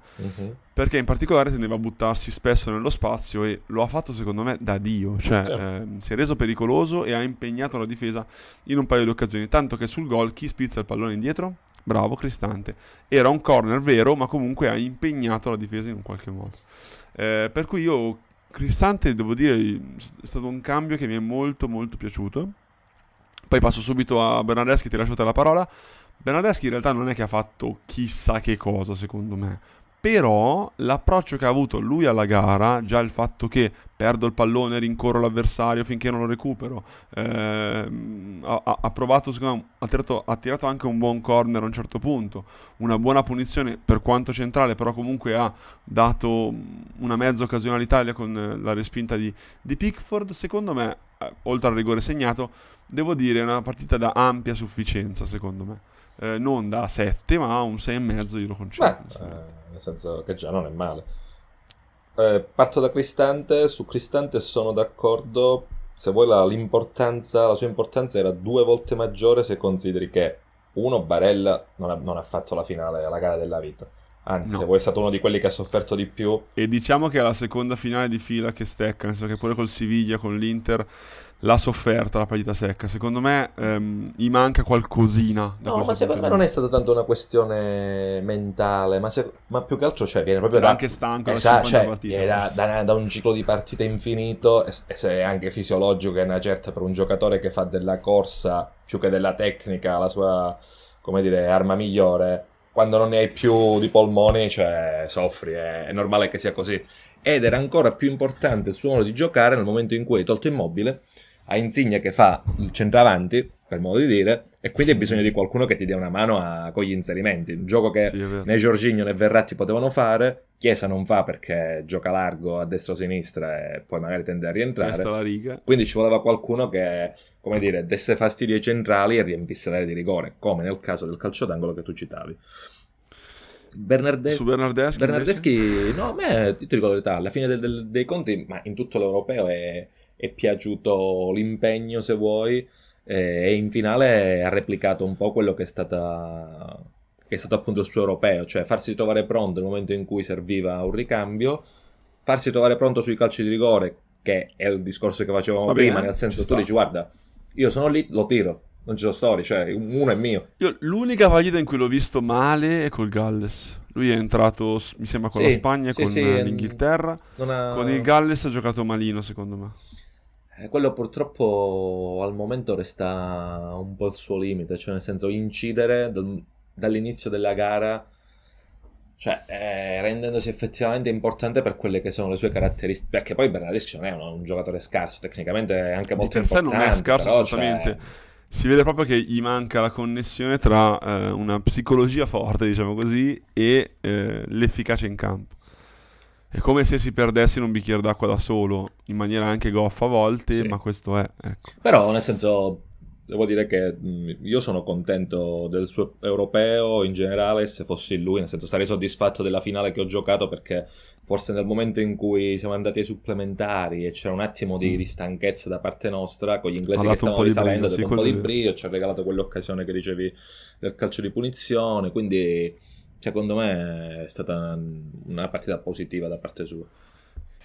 perché in particolare tendeva a buttarsi spesso nello spazio e lo ha fatto secondo me da Dio, cioè si è reso pericoloso e ha impegnato la difesa in un paio di occasioni, tanto che sul gol chi spizza il pallone indietro? Bravo Cristante, era un corner vero, ma comunque ha impegnato la difesa in un qualche modo, per cui io Cristante devo dire è stato un cambio che mi è molto molto piaciuto. Poi passo subito a Bernardeschi, ti lascio te la parola. Bernardeschi in realtà non è che ha fatto chissà che cosa secondo me, però l'approccio che ha avuto lui alla gara, già il fatto che perdo il pallone, rincorro l'avversario finché non lo recupero, ha provato secondo me, ha tirato anche un buon corner a un certo punto, una buona punizione per quanto centrale, però comunque ha dato una mezza occasione all'Italia con la respinta di Pickford. Secondo me, oltre al rigore segnato, devo dire è una partita da ampia sufficienza secondo me. Non da 7 ma un 6,5 glielo concedo. Nel senso che già non è male. Parto da Cristante. Su Cristante sono d'accordo. Se vuoi la sua importanza era 2 volte maggiore se consideri che uno, Barella non ha fatto la finale, la gara della vita. Anzi, no. È stato uno di quelli che ha sofferto di più. E diciamo che è la seconda finale di fila che stecca, nel senso che pure col Siviglia, con l'Inter, l'ha sofferta la partita secca. Secondo me gli manca qualcosina. No, ma secondo me non è stata tanto una questione mentale, ma più che altro, cioè, viene proprio anche stanco. Viene da un ciclo di partite infinito, e se è anche fisiologico che è una certa per un giocatore che fa della corsa più che della tecnica la sua, come dire, arma migliore. Quando non ne hai più di polmoni, cioè, soffri, è normale che sia così. Ed era ancora più importante il suo modo di giocare nel momento in cui hai tolto Immobile a Insigne che fa il centravanti, per modo di dire, e quindi hai bisogno di qualcuno che ti dia una mano con gli inserimenti. Un gioco che né Giorginho né Verratti potevano fare, Chiesa non fa perché gioca largo a destra o sinistra e poi magari tende a rientrare. La riga. Quindi ci voleva qualcuno che, come dire, desse fastidio ai centrali e riempisse l'area di rigore, come nel caso del calcio d'angolo che tu citavi. Su Bernardeschi no, a me, ti ricordo l'età, alla fine dei conti, ma in tutto l'europeo è piaciuto l'impegno, se vuoi, e in finale ha replicato un po' quello che è stato appunto il suo europeo, cioè farsi trovare pronto nel momento in cui serviva un ricambio, farsi trovare pronto sui calci di rigore, che è il discorso che facevamo prima, nel senso tu dici guarda, io sono lì, lo tiro. Non ci sono storie, cioè uno è mio. Io l'unica partita in cui l'ho visto male è col Galles. Lui è entrato, mi sembra, con la Spagna, con l'Inghilterra. Con il Galles ha giocato malino, secondo me. Quello purtroppo al momento resta un po' il suo limite, cioè nel senso incidere dall'inizio della gara, cioè rendendosi effettivamente importante per quelle che sono le sue caratteristiche, perché poi Bernardeschi non è un giocatore scarso, tecnicamente è anche molto importante. Per sé non è scarso, però, assolutamente. Si vede proprio che gli manca la connessione tra una psicologia forte, diciamo così, e l'efficacia in campo. È come se si perdesse in un bicchiere d'acqua da solo, in maniera anche goffa a volte, sì. Ma questo è... Ecco. Però, nel senso, devo dire che io sono contento del suo europeo in generale, se fossi lui, nel senso sarei soddisfatto della finale che ho giocato, perché forse nel momento in cui siamo andati ai supplementari e c'era un attimo di stanchezza da parte nostra, con gli inglesi che stavano risalendo, ha dato un po' di brio, ci ha regalato quell'occasione che dicevi del calcio di punizione, quindi secondo me è stata una partita positiva da parte sua.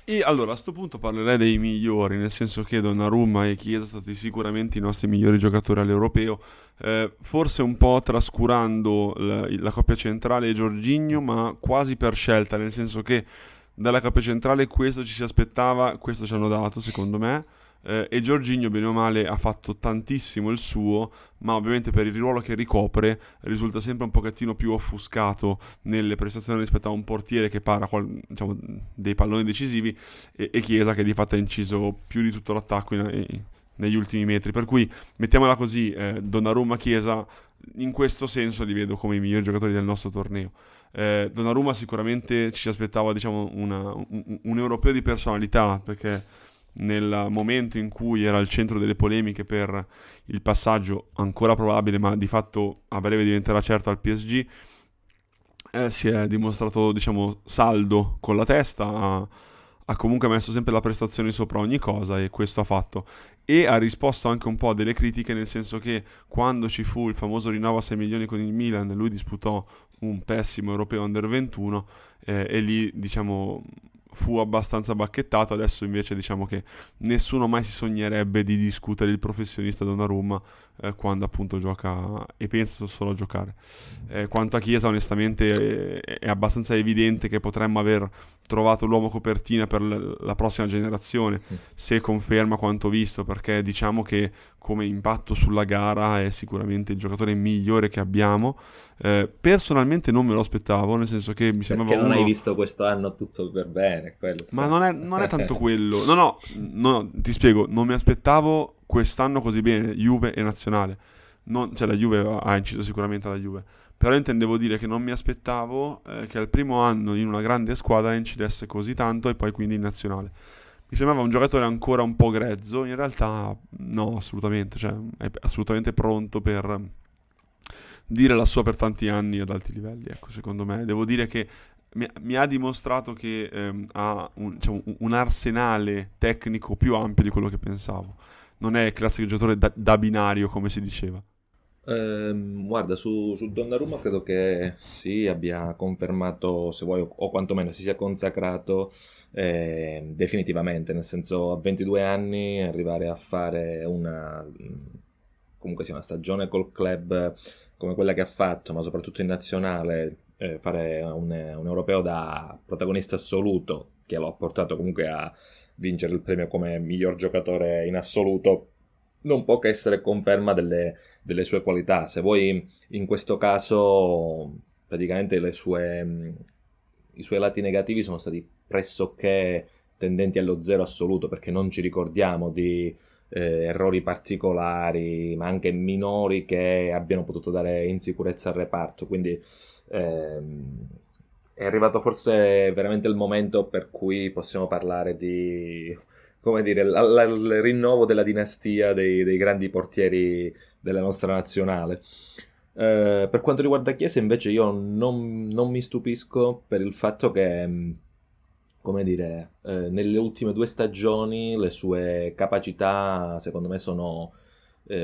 E allora a sto punto parlerei dei migliori, nel senso che Donnarumma e Chiesa sono stati sicuramente i nostri migliori giocatori all'europeo, forse un po' trascurando la coppia centrale e Giorginho, ma quasi per scelta, nel senso che dalla coppia centrale questo ci si aspettava, questo ci hanno dato secondo me, e Giorginho bene o male ha fatto tantissimo il suo, ma ovviamente per il ruolo che ricopre risulta sempre un pochettino più offuscato nelle prestazioni rispetto a un portiere che para diciamo, dei palloni decisivi e Chiesa che di fatto ha inciso più di tutto l'attacco negli ultimi metri, per cui mettiamola così, Donnarumma, Chiesa in questo senso li vedo come i migliori giocatori del nostro torneo. Donnarumma sicuramente ci aspettava, diciamo, un europeo di personalità, perché nel momento in cui era al centro delle polemiche per il passaggio ancora probabile, ma di fatto a breve diventerà certo al PSG, si è dimostrato, diciamo, saldo con la testa, ha comunque messo sempre la prestazione sopra ogni cosa e questo ha fatto. e ha risposto anche un po' a delle critiche, nel senso che quando ci fu il famoso rinnovo a 6 milioni con il Milan, lui disputò un pessimo europeo under 21 e lì diciamo fu abbastanza bacchettato. Adesso invece diciamo che nessuno mai si sognerebbe di discutere il professionista Donnarumma quando appunto gioca e pensa solo a giocare. Quanto a Chiesa, onestamente è abbastanza evidente che potremmo aver trovato l'uomo copertina per la prossima generazione, se conferma quanto visto, perché diciamo che come impatto sulla gara è sicuramente il giocatore migliore che abbiamo. Personalmente non me lo aspettavo, nel senso che mi sembrava uno... Perché non hai visto quest'anno tutto per bene? Ma non è tanto quello. No, ti spiego, non mi aspettavo quest'anno così bene Juve e Nazionale. La Juve ha inciso sicuramente alla Juve, però intendevo dire che non mi aspettavo che al primo anno in una grande squadra incidesse così tanto e poi quindi in Nazionale. Mi sembrava un giocatore ancora un po' grezzo, in realtà no, assolutamente, cioè è assolutamente pronto per dire la sua per tanti anni ad alti livelli, ecco. Secondo me devo dire che mi ha dimostrato che ha un arsenale tecnico più ampio di quello che pensavo. Non è il classico giocatore da binario, come si diceva. Guarda, su Donnarumma credo che sì, abbia confermato, se vuoi, o quantomeno si sia consacrato definitivamente. Nel senso, a 22 anni arrivare a fare una stagione col club come quella che ha fatto, ma soprattutto in nazionale, fare un europeo da protagonista assoluto, che lo ha portato comunque a vincere il premio come miglior giocatore in assoluto, non può che essere conferma delle sue qualità. Se vuoi, in questo caso praticamente i suoi lati negativi sono stati pressoché tendenti allo zero assoluto, perché non ci ricordiamo di errori particolari, ma anche minori, che abbiano potuto dare insicurezza al reparto. Quindi è arrivato forse veramente il momento per cui possiamo parlare di, come dire, il rinnovo della dinastia dei grandi portieri della nostra nazionale. Per quanto riguarda Chiesa, invece, io non mi stupisco per il fatto che, come dire, nelle ultime 2 stagioni le sue capacità, secondo me, sono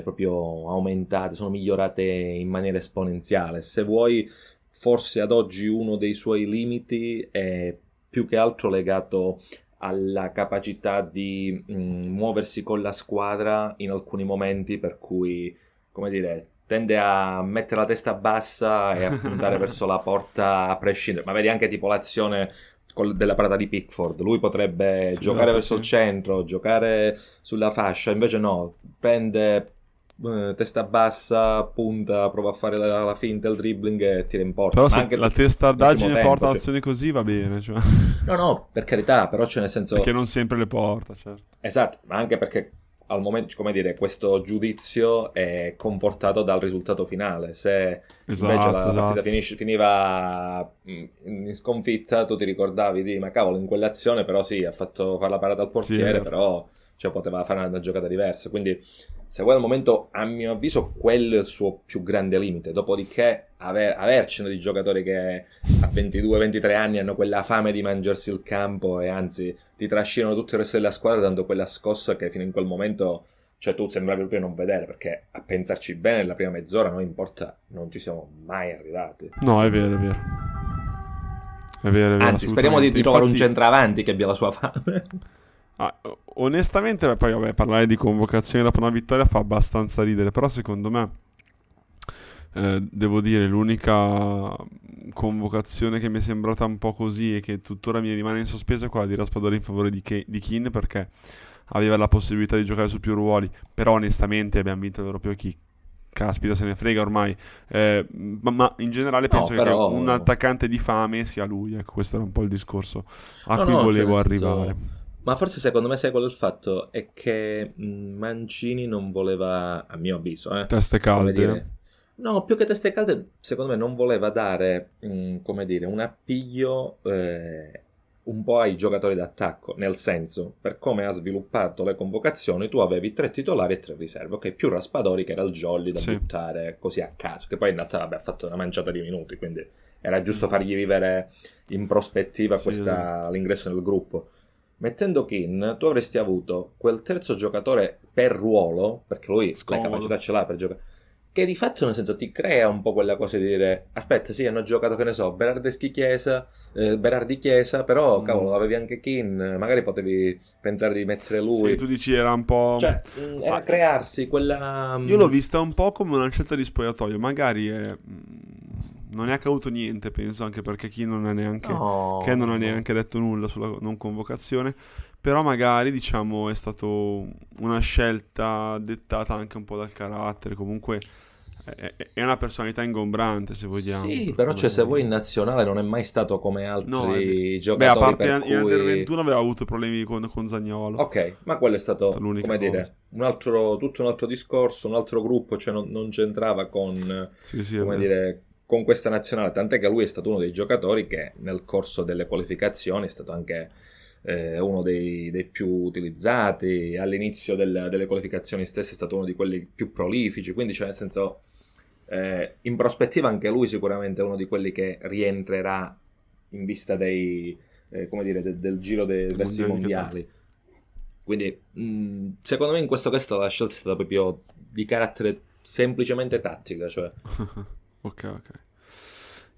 proprio aumentate, sono migliorate in maniera esponenziale. Se vuoi, forse ad oggi uno dei suoi limiti è più che altro legato alla capacità di muoversi con la squadra in alcuni momenti, per cui, come dire, tende a mettere la testa bassa e a puntare verso la porta a prescindere. Ma vedi anche tipo l'azione della parata di Pickford, lui potrebbe giocare verso il centro, giocare sulla fascia, invece no, prende testa bassa, punta, prova a fare la finta, il dribbling e tira in porta. Però ma anche la testardaggine porta azioni così, va bene, cioè. No, per carità, però c'è, nel senso, perché non sempre le porta, certo. Esatto, ma anche perché al momento, come dire, questo giudizio è comportato dal risultato finale. Se esatto, invece la partita finiva in sconfitta, tu ti ricordavi di, ma cavolo, in quell'azione però sì, ha fatto fare la parata al portiere, sì, però cioè, poteva fare una giocata diversa. Quindi, se vuoi, al momento, a mio avviso, quello è il suo più grande limite. Dopodiché avercene di giocatori che a 22-23 anni hanno quella fame di mangiarsi il campo e anzi ti trascinano tutto il resto della squadra, dando quella scossa che fino in quel momento, cioè, tu sembravi proprio non vedere, perché a pensarci bene, nella prima mezz'ora noi in porta non ci siamo mai arrivati. No, è vero, anzi, speriamo di trovare un centravanti che abbia la sua fame. Ah, onestamente, poi parlare di convocazione dopo una vittoria fa abbastanza ridere, però secondo me devo dire, l'unica convocazione che mi è sembrata un po' così e che tuttora mi rimane in sospeso è quella di Raspadori in favore di Keane, perché aveva la possibilità di giocare su più ruoli, però onestamente abbiamo vinto l'Europeo, chi caspita se ne frega ormai, ma in generale penso che un attaccante di fame sia lui, ecco, questo era un po' il discorso a cui volevo arrivare. Ma forse, secondo me, sai quello, il fatto è che Mancini non voleva, a mio avviso, teste calde. No, più che teste calde, secondo me non voleva dare, come dire, un appiglio un po' ai giocatori d'attacco, nel senso, per come ha sviluppato le convocazioni, tu avevi 3 titolari e 3 riserve, ok, più Raspadori, che era il jolly da buttare così a caso, che poi in realtà ha fatto una manciata di minuti, quindi era giusto fargli vivere in prospettiva l'ingresso nel gruppo. mettendo Kane tu avresti avuto quel terzo giocatore per ruolo, perché lui la capacità ce l'ha per giocare, che di fatto nel senso ti crea un po' quella cosa di dire aspetta, sì, hanno giocato, che ne so, Bernardeschi Chiesa, però cavolo, avevi anche Kane, magari potevi pensare di mettere lui. Sì, tu dici era un po', cioè era crearsi quella... Io l'ho vista un po' come una scelta di spogliatoio, magari è... non è accaduto niente, penso, anche perché chi non ha neanche che non ha neanche detto nulla sulla non convocazione, però magari diciamo è stato una scelta dettata anche un po' dal carattere, comunque è una personalità ingombrante, se vogliamo. Sì, però cioè, se vuoi, in nazionale non è mai stato come altri giocatori. Beh, a parte in Under 21 aveva avuto problemi con Zaniolo. Ok, ma quello è stato, come dire, tutto un altro discorso, un altro gruppo, cioè non c'entrava con con questa nazionale, tant'è che lui è stato uno dei giocatori che nel corso delle qualificazioni è stato anche uno dei più utilizzati, all'inizio delle qualificazioni stesse è stato uno di quelli più prolifici, quindi cioè nel senso in prospettiva anche lui sicuramente è uno di quelli che rientrerà in vista dei del giro verso i mondiali, quindi secondo me in questo caso la scelta è stata proprio di carattere semplicemente tattica, cioè Ok.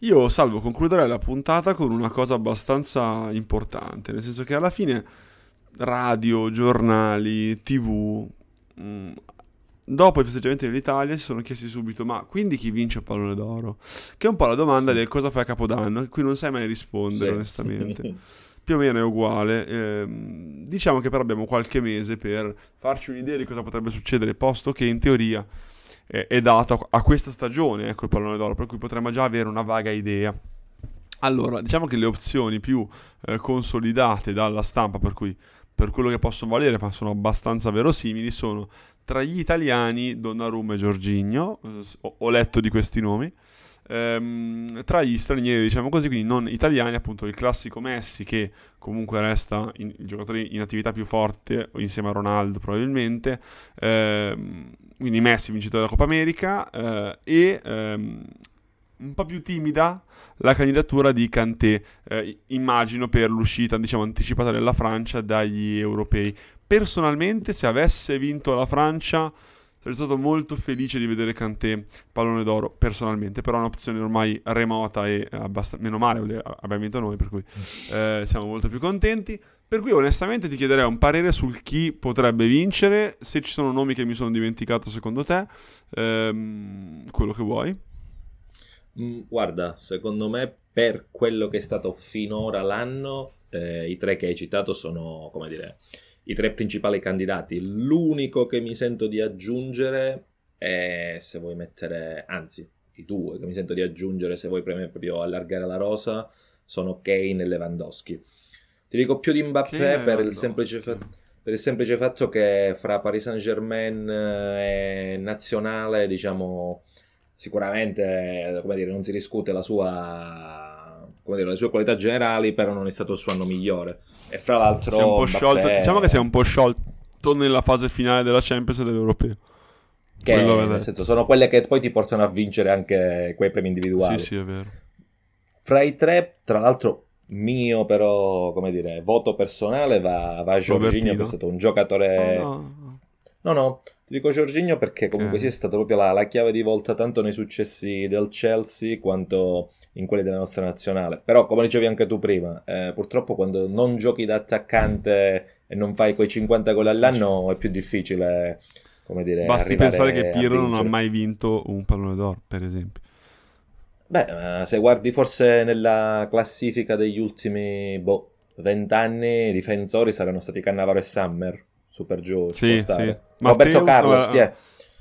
Io, Salvo, concluderei la puntata con una cosa abbastanza importante, nel senso che alla fine radio, giornali, TV, dopo i festeggiamenti dell'Italia si sono chiesti subito, ma quindi chi vince il pallone d'oro? Che è un po' la domanda del cosa fai a Capodanno, che qui non sai mai rispondere, sì, onestamente. Più o meno è uguale, diciamo che però abbiamo qualche mese per farci un'idea di cosa potrebbe succedere, posto che in teoria... è data a questa stagione, ecco, il pallone d'oro, per cui potremmo già avere una vaga idea. Allora, diciamo che le opzioni più consolidate dalla stampa, per cui per quello che possono valere, ma sono abbastanza verosimili, sono tra gli italiani Donnarumma e Giorginho, ho letto di questi nomi, tra gli stranieri, diciamo così, quindi non italiani, appunto il classico Messi, che comunque resta il giocatore in attività più forte insieme a Ronaldo probabilmente, quindi Messi vincitore della Copa America, un po' più timida la candidatura di Kanté, immagino per l'uscita, diciamo, anticipata della Francia dagli europei. Personalmente, se avesse vinto la Francia, sono stato molto felice di vedere Kanté pallone d'oro, personalmente, però è un'opzione ormai remota e meno male abbiamo vinto noi, per cui siamo molto più contenti. Per cui onestamente ti chiederei un parere sul chi potrebbe vincere, se ci sono nomi che mi sono dimenticato secondo te, quello che vuoi. Guarda, secondo me per quello che è stato finora l'anno, i tre che hai citato sono, come dire, i tre principali candidati. L'unico che mi sento di aggiungere è, se vuoi mettere, anzi i due che mi sento di aggiungere, se vuoi proprio allargare la rosa, sono Kane e Lewandowski. Ti dico più di Mbappé per il semplice fatto che fra Paris Saint-Germain e nazionale, diciamo, sicuramente, come dire, non si discute la sua, come dire, le sue qualità generali, però non è stato il suo anno migliore. E fra l'altro si è un po' sciolto nella fase finale della Champions e dell'Europeo, che nel senso sono quelle che poi ti portano a vincere anche quei premi individuali. Sì, sì, è vero. Fra i tre, tra l'altro, mio però, come dire, voto personale va a Giorginho, che è stato un giocatore no, ti dico Giorginho perché comunque sì, è stata proprio la chiave di volta, tanto nei successi del Chelsea quanto in quelli della nostra nazionale. Però, come dicevi anche tu prima, purtroppo quando non giochi da attaccante e non fai quei 50 gol all'anno è più difficile, come dire, basti pensare che Pirlo non ha mai vinto un pallone d'oro, per esempio. Beh, se guardi forse nella classifica degli ultimi 20 anni, i difensori saranno stati Cannavaro e Summer, super giù, sì. Roberto Carlos,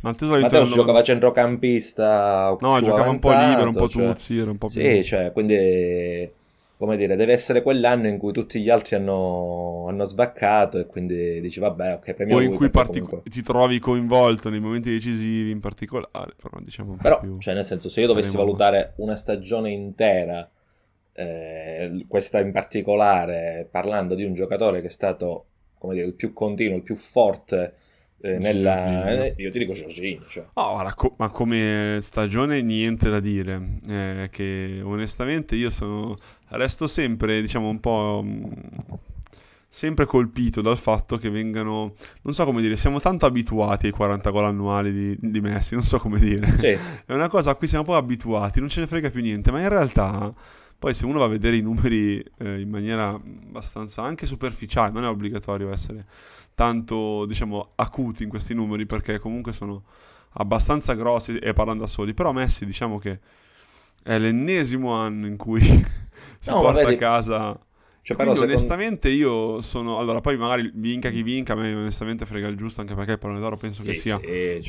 Matteus giocava centrocampista, no, giocava avanzato, un po' libero, un po' Tuzzi, era un po' più... Sì, cioè, quindi, come dire, deve essere quell'anno in cui tutti gli altri hanno sbaccato e quindi dici, vabbè, ok, premiamo lui. O in cui ti trovi coinvolto nei momenti decisivi in particolare, però diciamo un però, po' più... cioè, nel senso, se io dovessi valutare una stagione intera, questa in particolare, parlando di un giocatore che è stato, come dire, il più continuo, il più forte... io ti dico Giorginho, cioè. Ma come stagione niente da dire, che onestamente io resto sempre, diciamo, un po' sempre colpito dal fatto che vengano, non so come dire, siamo tanto abituati ai 40 gol annuali di Messi, non so come dire, sì. È una cosa a cui siamo poi abituati, non ce ne frega più niente, ma in realtà poi se uno va a vedere i numeri in maniera abbastanza anche superficiale, non è obbligatorio essere tanto, diciamo, acuti in questi numeri, perché comunque sono abbastanza grossi e parlano da soli, però Messi, diciamo che è l'ennesimo anno in cui si porta a casa, cioè, però onestamente io sono, allora poi magari vinca chi vinca, a me onestamente frega il giusto, anche perché il pallone d'oro penso che sia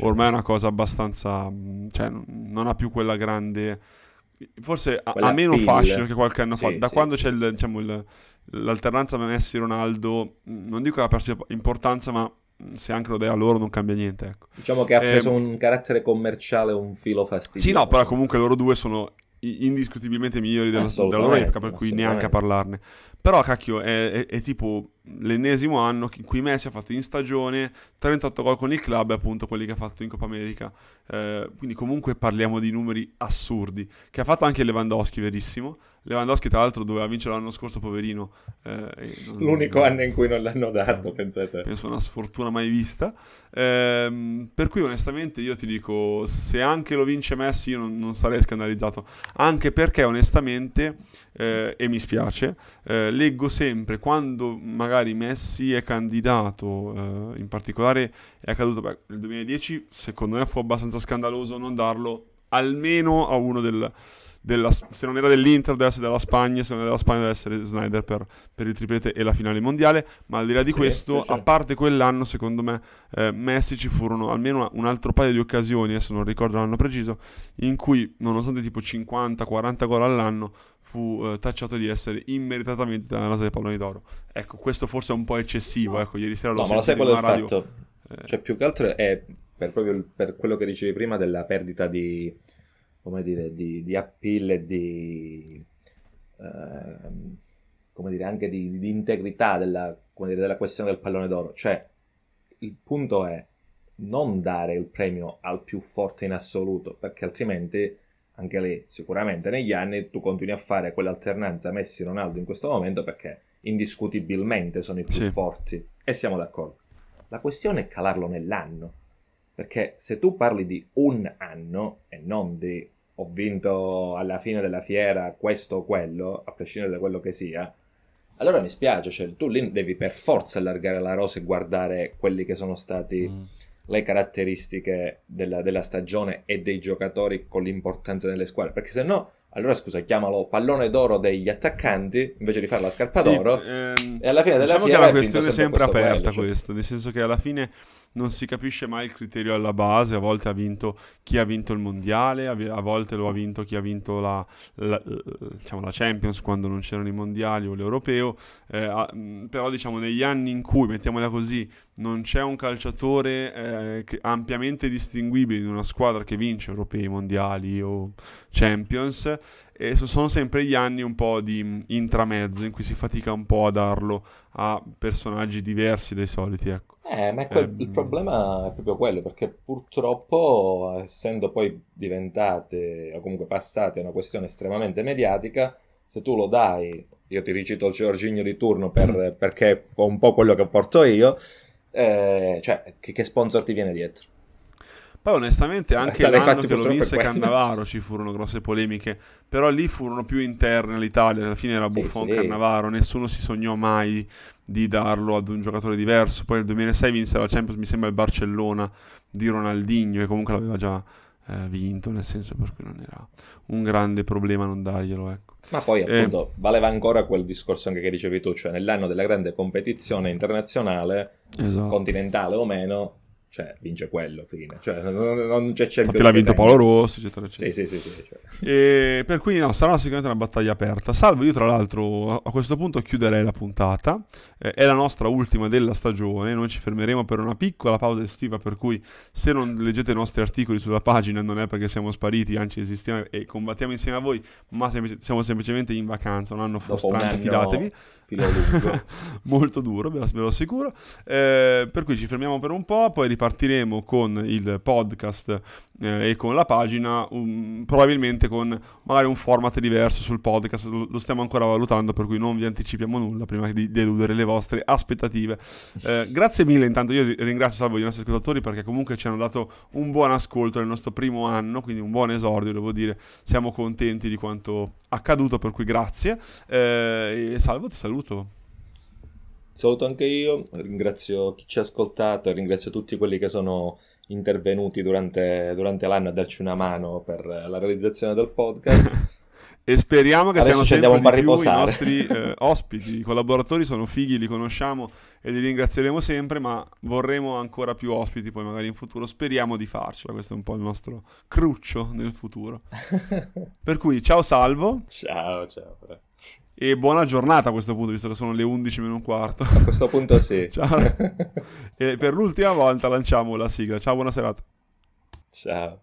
ormai una cosa abbastanza, cioè non ha più quella grande, forse ha meno fascino che qualche anno fa, da quando c'è il, diciamo, l'alternanza Messi-Ronaldo, non dico che ha perso importanza, ma se anche lo dai a loro non cambia niente, ecco. Diciamo che ha preso un carattere commerciale, un filo fastidioso. Sì, no, però comunque loro due sono indiscutibilmente migliori della loro epoca, per cui neanche a parlarne. Però cacchio, è tipo l'ennesimo anno in cui Messi ha fatto in stagione 38 gol con il club, appunto quelli che ha fatto in Copa America, quindi comunque parliamo di numeri assurdi, che ha fatto anche Lewandowski, verissimo. Lewandowski tra l'altro doveva vincere l'anno scorso, poverino, l'unico anno in cui non l'hanno dato, pensate. Penso una sfortuna mai vista, per cui onestamente io ti dico, se anche lo vince Messi io non sarei scandalizzato, anche perché onestamente e mi spiace, leggo sempre quando magari Messi è candidato, in particolare è accaduto nel 2010, secondo me fu abbastanza scandaloso non darlo almeno a uno se non era dell'Inter deve essere della Spagna, se non era della Spagna deve essere Snyder per il triplete e la finale mondiale, ma al di là di questo. A parte quell'anno, secondo me Messi, ci furono almeno un altro paio di occasioni, adesso non ricordo l'anno preciso, in cui nonostante tipo 50-40 gol all'anno fu tacciato di essere immeritatamente dalla rasa dei palloni d'oro. Ecco, questo forse è un po' eccessivo, ecco, ieri sera lo sentito in una radio. Fatto? Cioè più che altro è per quello che dicevi prima della perdita di, come dire, di appeal e di come dire, anche di integrità della, come dire, della questione del pallone d'oro. Cioè il punto è non dare il premio al più forte in assoluto, perché altrimenti anche lì sicuramente negli anni tu continui a fare quell'alternanza Messi-Ronaldo in questo momento, perché indiscutibilmente sono i più forti e siamo d'accordo. La questione è calarlo nell'anno, perché se tu parli di un anno e non di ho vinto alla fine della fiera questo o quello, a prescindere da quello che sia, allora mi spiace, cioè tu lì devi per forza allargare la rosa e guardare quelli che sono stati le caratteristiche della stagione e dei giocatori con l'importanza delle squadre, perché se no, allora scusa, chiamalo pallone d'oro degli attaccanti invece di fare la scarpa d'oro, e alla fine della fiera è una questione sempre aperta, cioè. Questo, nel senso che alla fine non si capisce mai il criterio alla base, a volte ha vinto chi ha vinto il mondiale, a volte lo ha vinto chi ha vinto diciamo la Champions quando non c'erano i mondiali o l'europeo, però diciamo negli anni in cui, mettiamola così, non c'è un calciatore ampiamente distinguibile in una squadra che vince europei, mondiali o Champions, e sono sempre gli anni un po' di intramezzo in cui si fatica un po' a darlo a personaggi diversi dai soliti, ecco. Ma il problema è proprio quello, perché purtroppo, essendo poi diventate o comunque passate una questione estremamente mediatica, se tu lo dai, io ti ricito il Giorginho di turno perché è un po' quello che porto io, cioè che sponsor ti viene dietro? Poi onestamente anche l'anno che lo vinse Cannavaro ci furono grosse polemiche, però lì furono più interne all'Italia, alla fine era Buffon, Cannavaro, nessuno si sognò mai di darlo ad un giocatore diverso. Poi nel 2006 vinse la Champions, mi sembra il Barcellona di Ronaldinho, e comunque l'aveva già vinto, nel senso, per cui non era un grande problema non darglielo, ecco. Ma poi appunto valeva ancora quel discorso anche che dicevi tu, cioè nell'anno della grande competizione internazionale, continentale o meno, cioè vince quello, fine. Cioè non c'è più. Infatti l'ha vinto Paolo Rossi, eccetera, eccetera. Sì. Cioè. E per cui no, sarà sicuramente una battaglia aperta. Salvo, io tra l'altro a questo punto chiuderei la puntata. È la nostra ultima della stagione, noi ci fermeremo per una piccola pausa estiva, per cui se non leggete i nostri articoli sulla pagina non è perché siamo spariti, anzi esistiamo e combattiamo insieme a voi, ma siamo semplicemente in vacanza, un anno frustrante, fidatevi. Molto duro, ve lo assicuro. Per cui ci fermiamo per un po', poi ripariamo partiremo con il podcast e con la pagina, probabilmente con magari un format diverso sul podcast, lo stiamo ancora valutando, per cui non vi anticipiamo nulla prima di deludere le vostre aspettative. Grazie mille, intanto io ringrazio Salvo e i nostri ascoltatori, perché comunque ci hanno dato un buon ascolto nel nostro primo anno, quindi un buon esordio, devo dire, siamo contenti di quanto accaduto, per cui grazie. E Salvo, ti saluto. Saluto anche io, ringrazio chi ci ha ascoltato, ringrazio tutti quelli che sono intervenuti durante l'anno a darci una mano per la realizzazione del podcast. E speriamo che adesso siano sempre di più i nostri ospiti, i collaboratori sono fighi, li conosciamo e li ringrazieremo sempre, ma vorremmo ancora più ospiti poi magari in futuro, speriamo di farcela, questo è un po' il nostro cruccio nel futuro. Per cui ciao Salvo. Ciao. E buona giornata a questo punto, visto che sono le 11:15. A questo punto sì. Ciao. E per l'ultima volta lanciamo la sigla. Ciao, buona serata. Ciao.